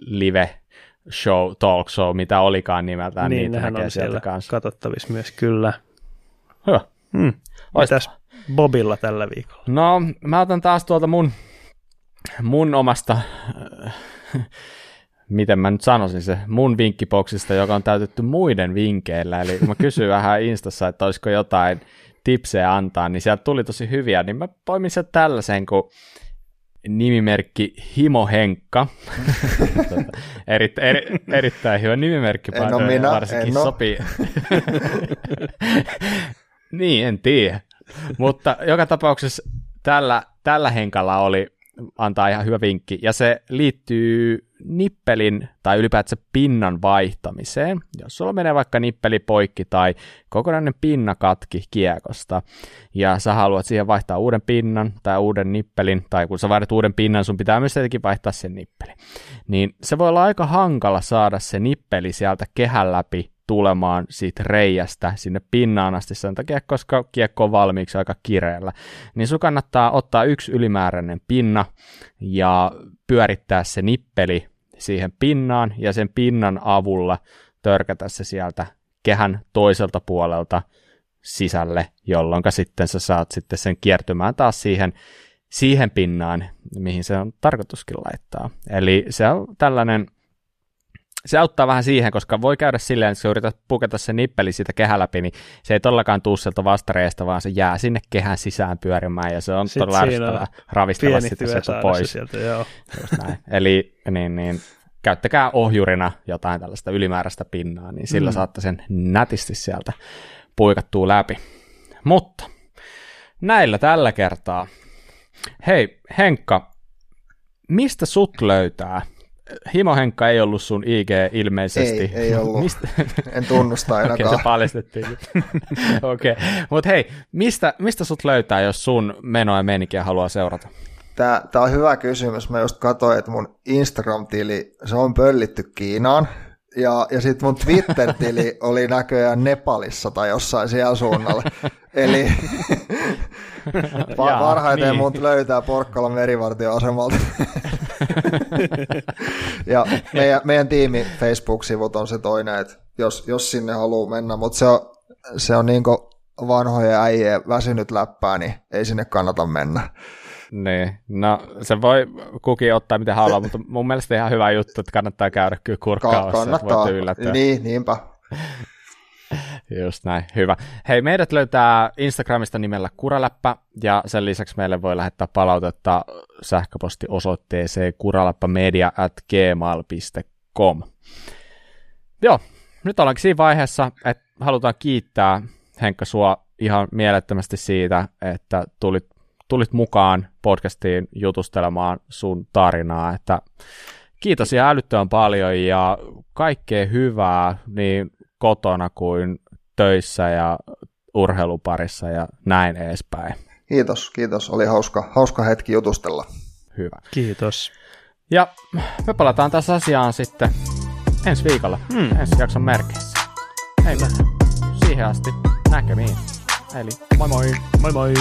live-show, talk show, mitä olikaan nimeltään. Niin, niitä näkee on sieltä kanssa katsottavissa myös, kyllä. Hyvä. Mm. Mitäs Bobilla tällä viikolla? No, mä otan taas tuolta mun mun omasta, äh, miten mä nyt sanoisin se, mun vinkkiboksista, joka on täytetty muiden vinkeillä, eli mä kysyin vähän Instassa, että olisiko jotain tipsejä antaa, niin sieltä tuli tosi hyviä, niin mä poimin sieltä tällaisen kuin nimimerkki Himo Henkka, Erit, eri, erittäin hyvä nimimerkki, en ole minä, varsinkin en sopii. Niin, en tiedä, mutta joka tapauksessa tällä, tällä Henkalla oli antaa ihan hyvä vinkki, ja se liittyy nippelin tai ylipäätään pinnan vaihtamiseen. Jos sulla menee vaikka nippeli poikki tai kokonainen pinna katki kiekosta, ja sä haluat siihen vaihtaa uuden pinnan tai uuden nippelin, tai kun sä vaihdat uuden pinnan, sun pitää myös tietenkin vaihtaa sen nippeli. Niin se voi olla aika hankala saada se nippeli sieltä kehän läpi tulemaan siitä reiästä sinne pinnaan asti sen takia, koska kiekko on valmiiksi aika kireellä. Niin sun kannattaa ottaa yksi ylimääräinen pinna ja pyörittää se nippeli siihen pinnaan ja sen pinnan avulla törkätä se sieltä kehän toiselta puolelta sisälle, jolloin sitten sä saat sitten sen kiertymään taas siihen, siihen pinnaan, mihin se on tarkoituskin laittaa. Eli se on tällainen, se auttaa vähän siihen, koska voi käydä silleen, että sä yrität puketa se nippeli siitä kehä läpi, niin se ei todellakaan tuu sieltä vastareesta, vaan se jää sinne kehän sisään pyörimään, ja se on sitten todella ärsyttävää ravistella sitä sieltä pois. Sieltä, joo. Eli niin, niin, käyttäkää ohjurina jotain tällaista ylimääräistä pinnaa, niin sillä mm. saatte sen nätisti sieltä puikattua läpi. Mutta näillä tällä kertaa. Hei Henkka, mistä sut löytää? Himo Henkka ei ollut sun I G ilmeisesti. Ei, ei ollut. Mist... En tunnusta ainakaan. Okei, se paljastettiin. Okei, mutta hei, mistä, mistä sut löytää, jos sun menoa ja meininkiä haluaa seurata? Tää, tää on hyvä kysymys. Mä just katsoin, että mun Instagram-tili, se on pöllitty Kiinaan. Ja, ja sitten mun Twitter-tili oli näköjään Nepalissa tai jossain siellä suunnalla. Eli parhaiten niin. Mut löytää Porkkalan merivartioasemalta. Ja meidän, meidän tiimin Facebook-sivut on se toinen, että jos, jos sinne haluaa mennä, mutta se on, se on niin kuin vanhoja äijä väsynyt läppää, niin ei sinne kannata mennä. Niin, no se voi kukin ottaa mitä haluaa, mutta mun mielestä ihan hyvä juttu, että kannattaa käydä kyllä kurkkaamassa, että voit yllättää. Niin, niinpä. Just näin, hyvä. Hei, meidät löytää Instagramista nimellä Kuraläppä, ja sen lisäksi meille voi lähettää palautetta sähköpostiosoitteeseen kuraläppämedia at gmail piste com. Joo, nyt ollaankin siinä vaiheessa, että halutaan kiittää Henkka sua ihan mielettömästi siitä, että tulit tulit mukaan podcastiin jutustelemaan sun tarinaa, että kiitos ihan älyttömän paljon ja kaikkea hyvää niin kotona kuin töissä ja urheiluparissa ja näin edespäin. Kiitos, kiitos. Oli hauska, hauska hetki jutustella. Hyvä. Kiitos. Ja me palataan tässä asiaan sitten ensi viikolla, hmm. ensi jakson merkeissä. Hei, siihen asti näkemiin. Eli moi moi. Moi moi.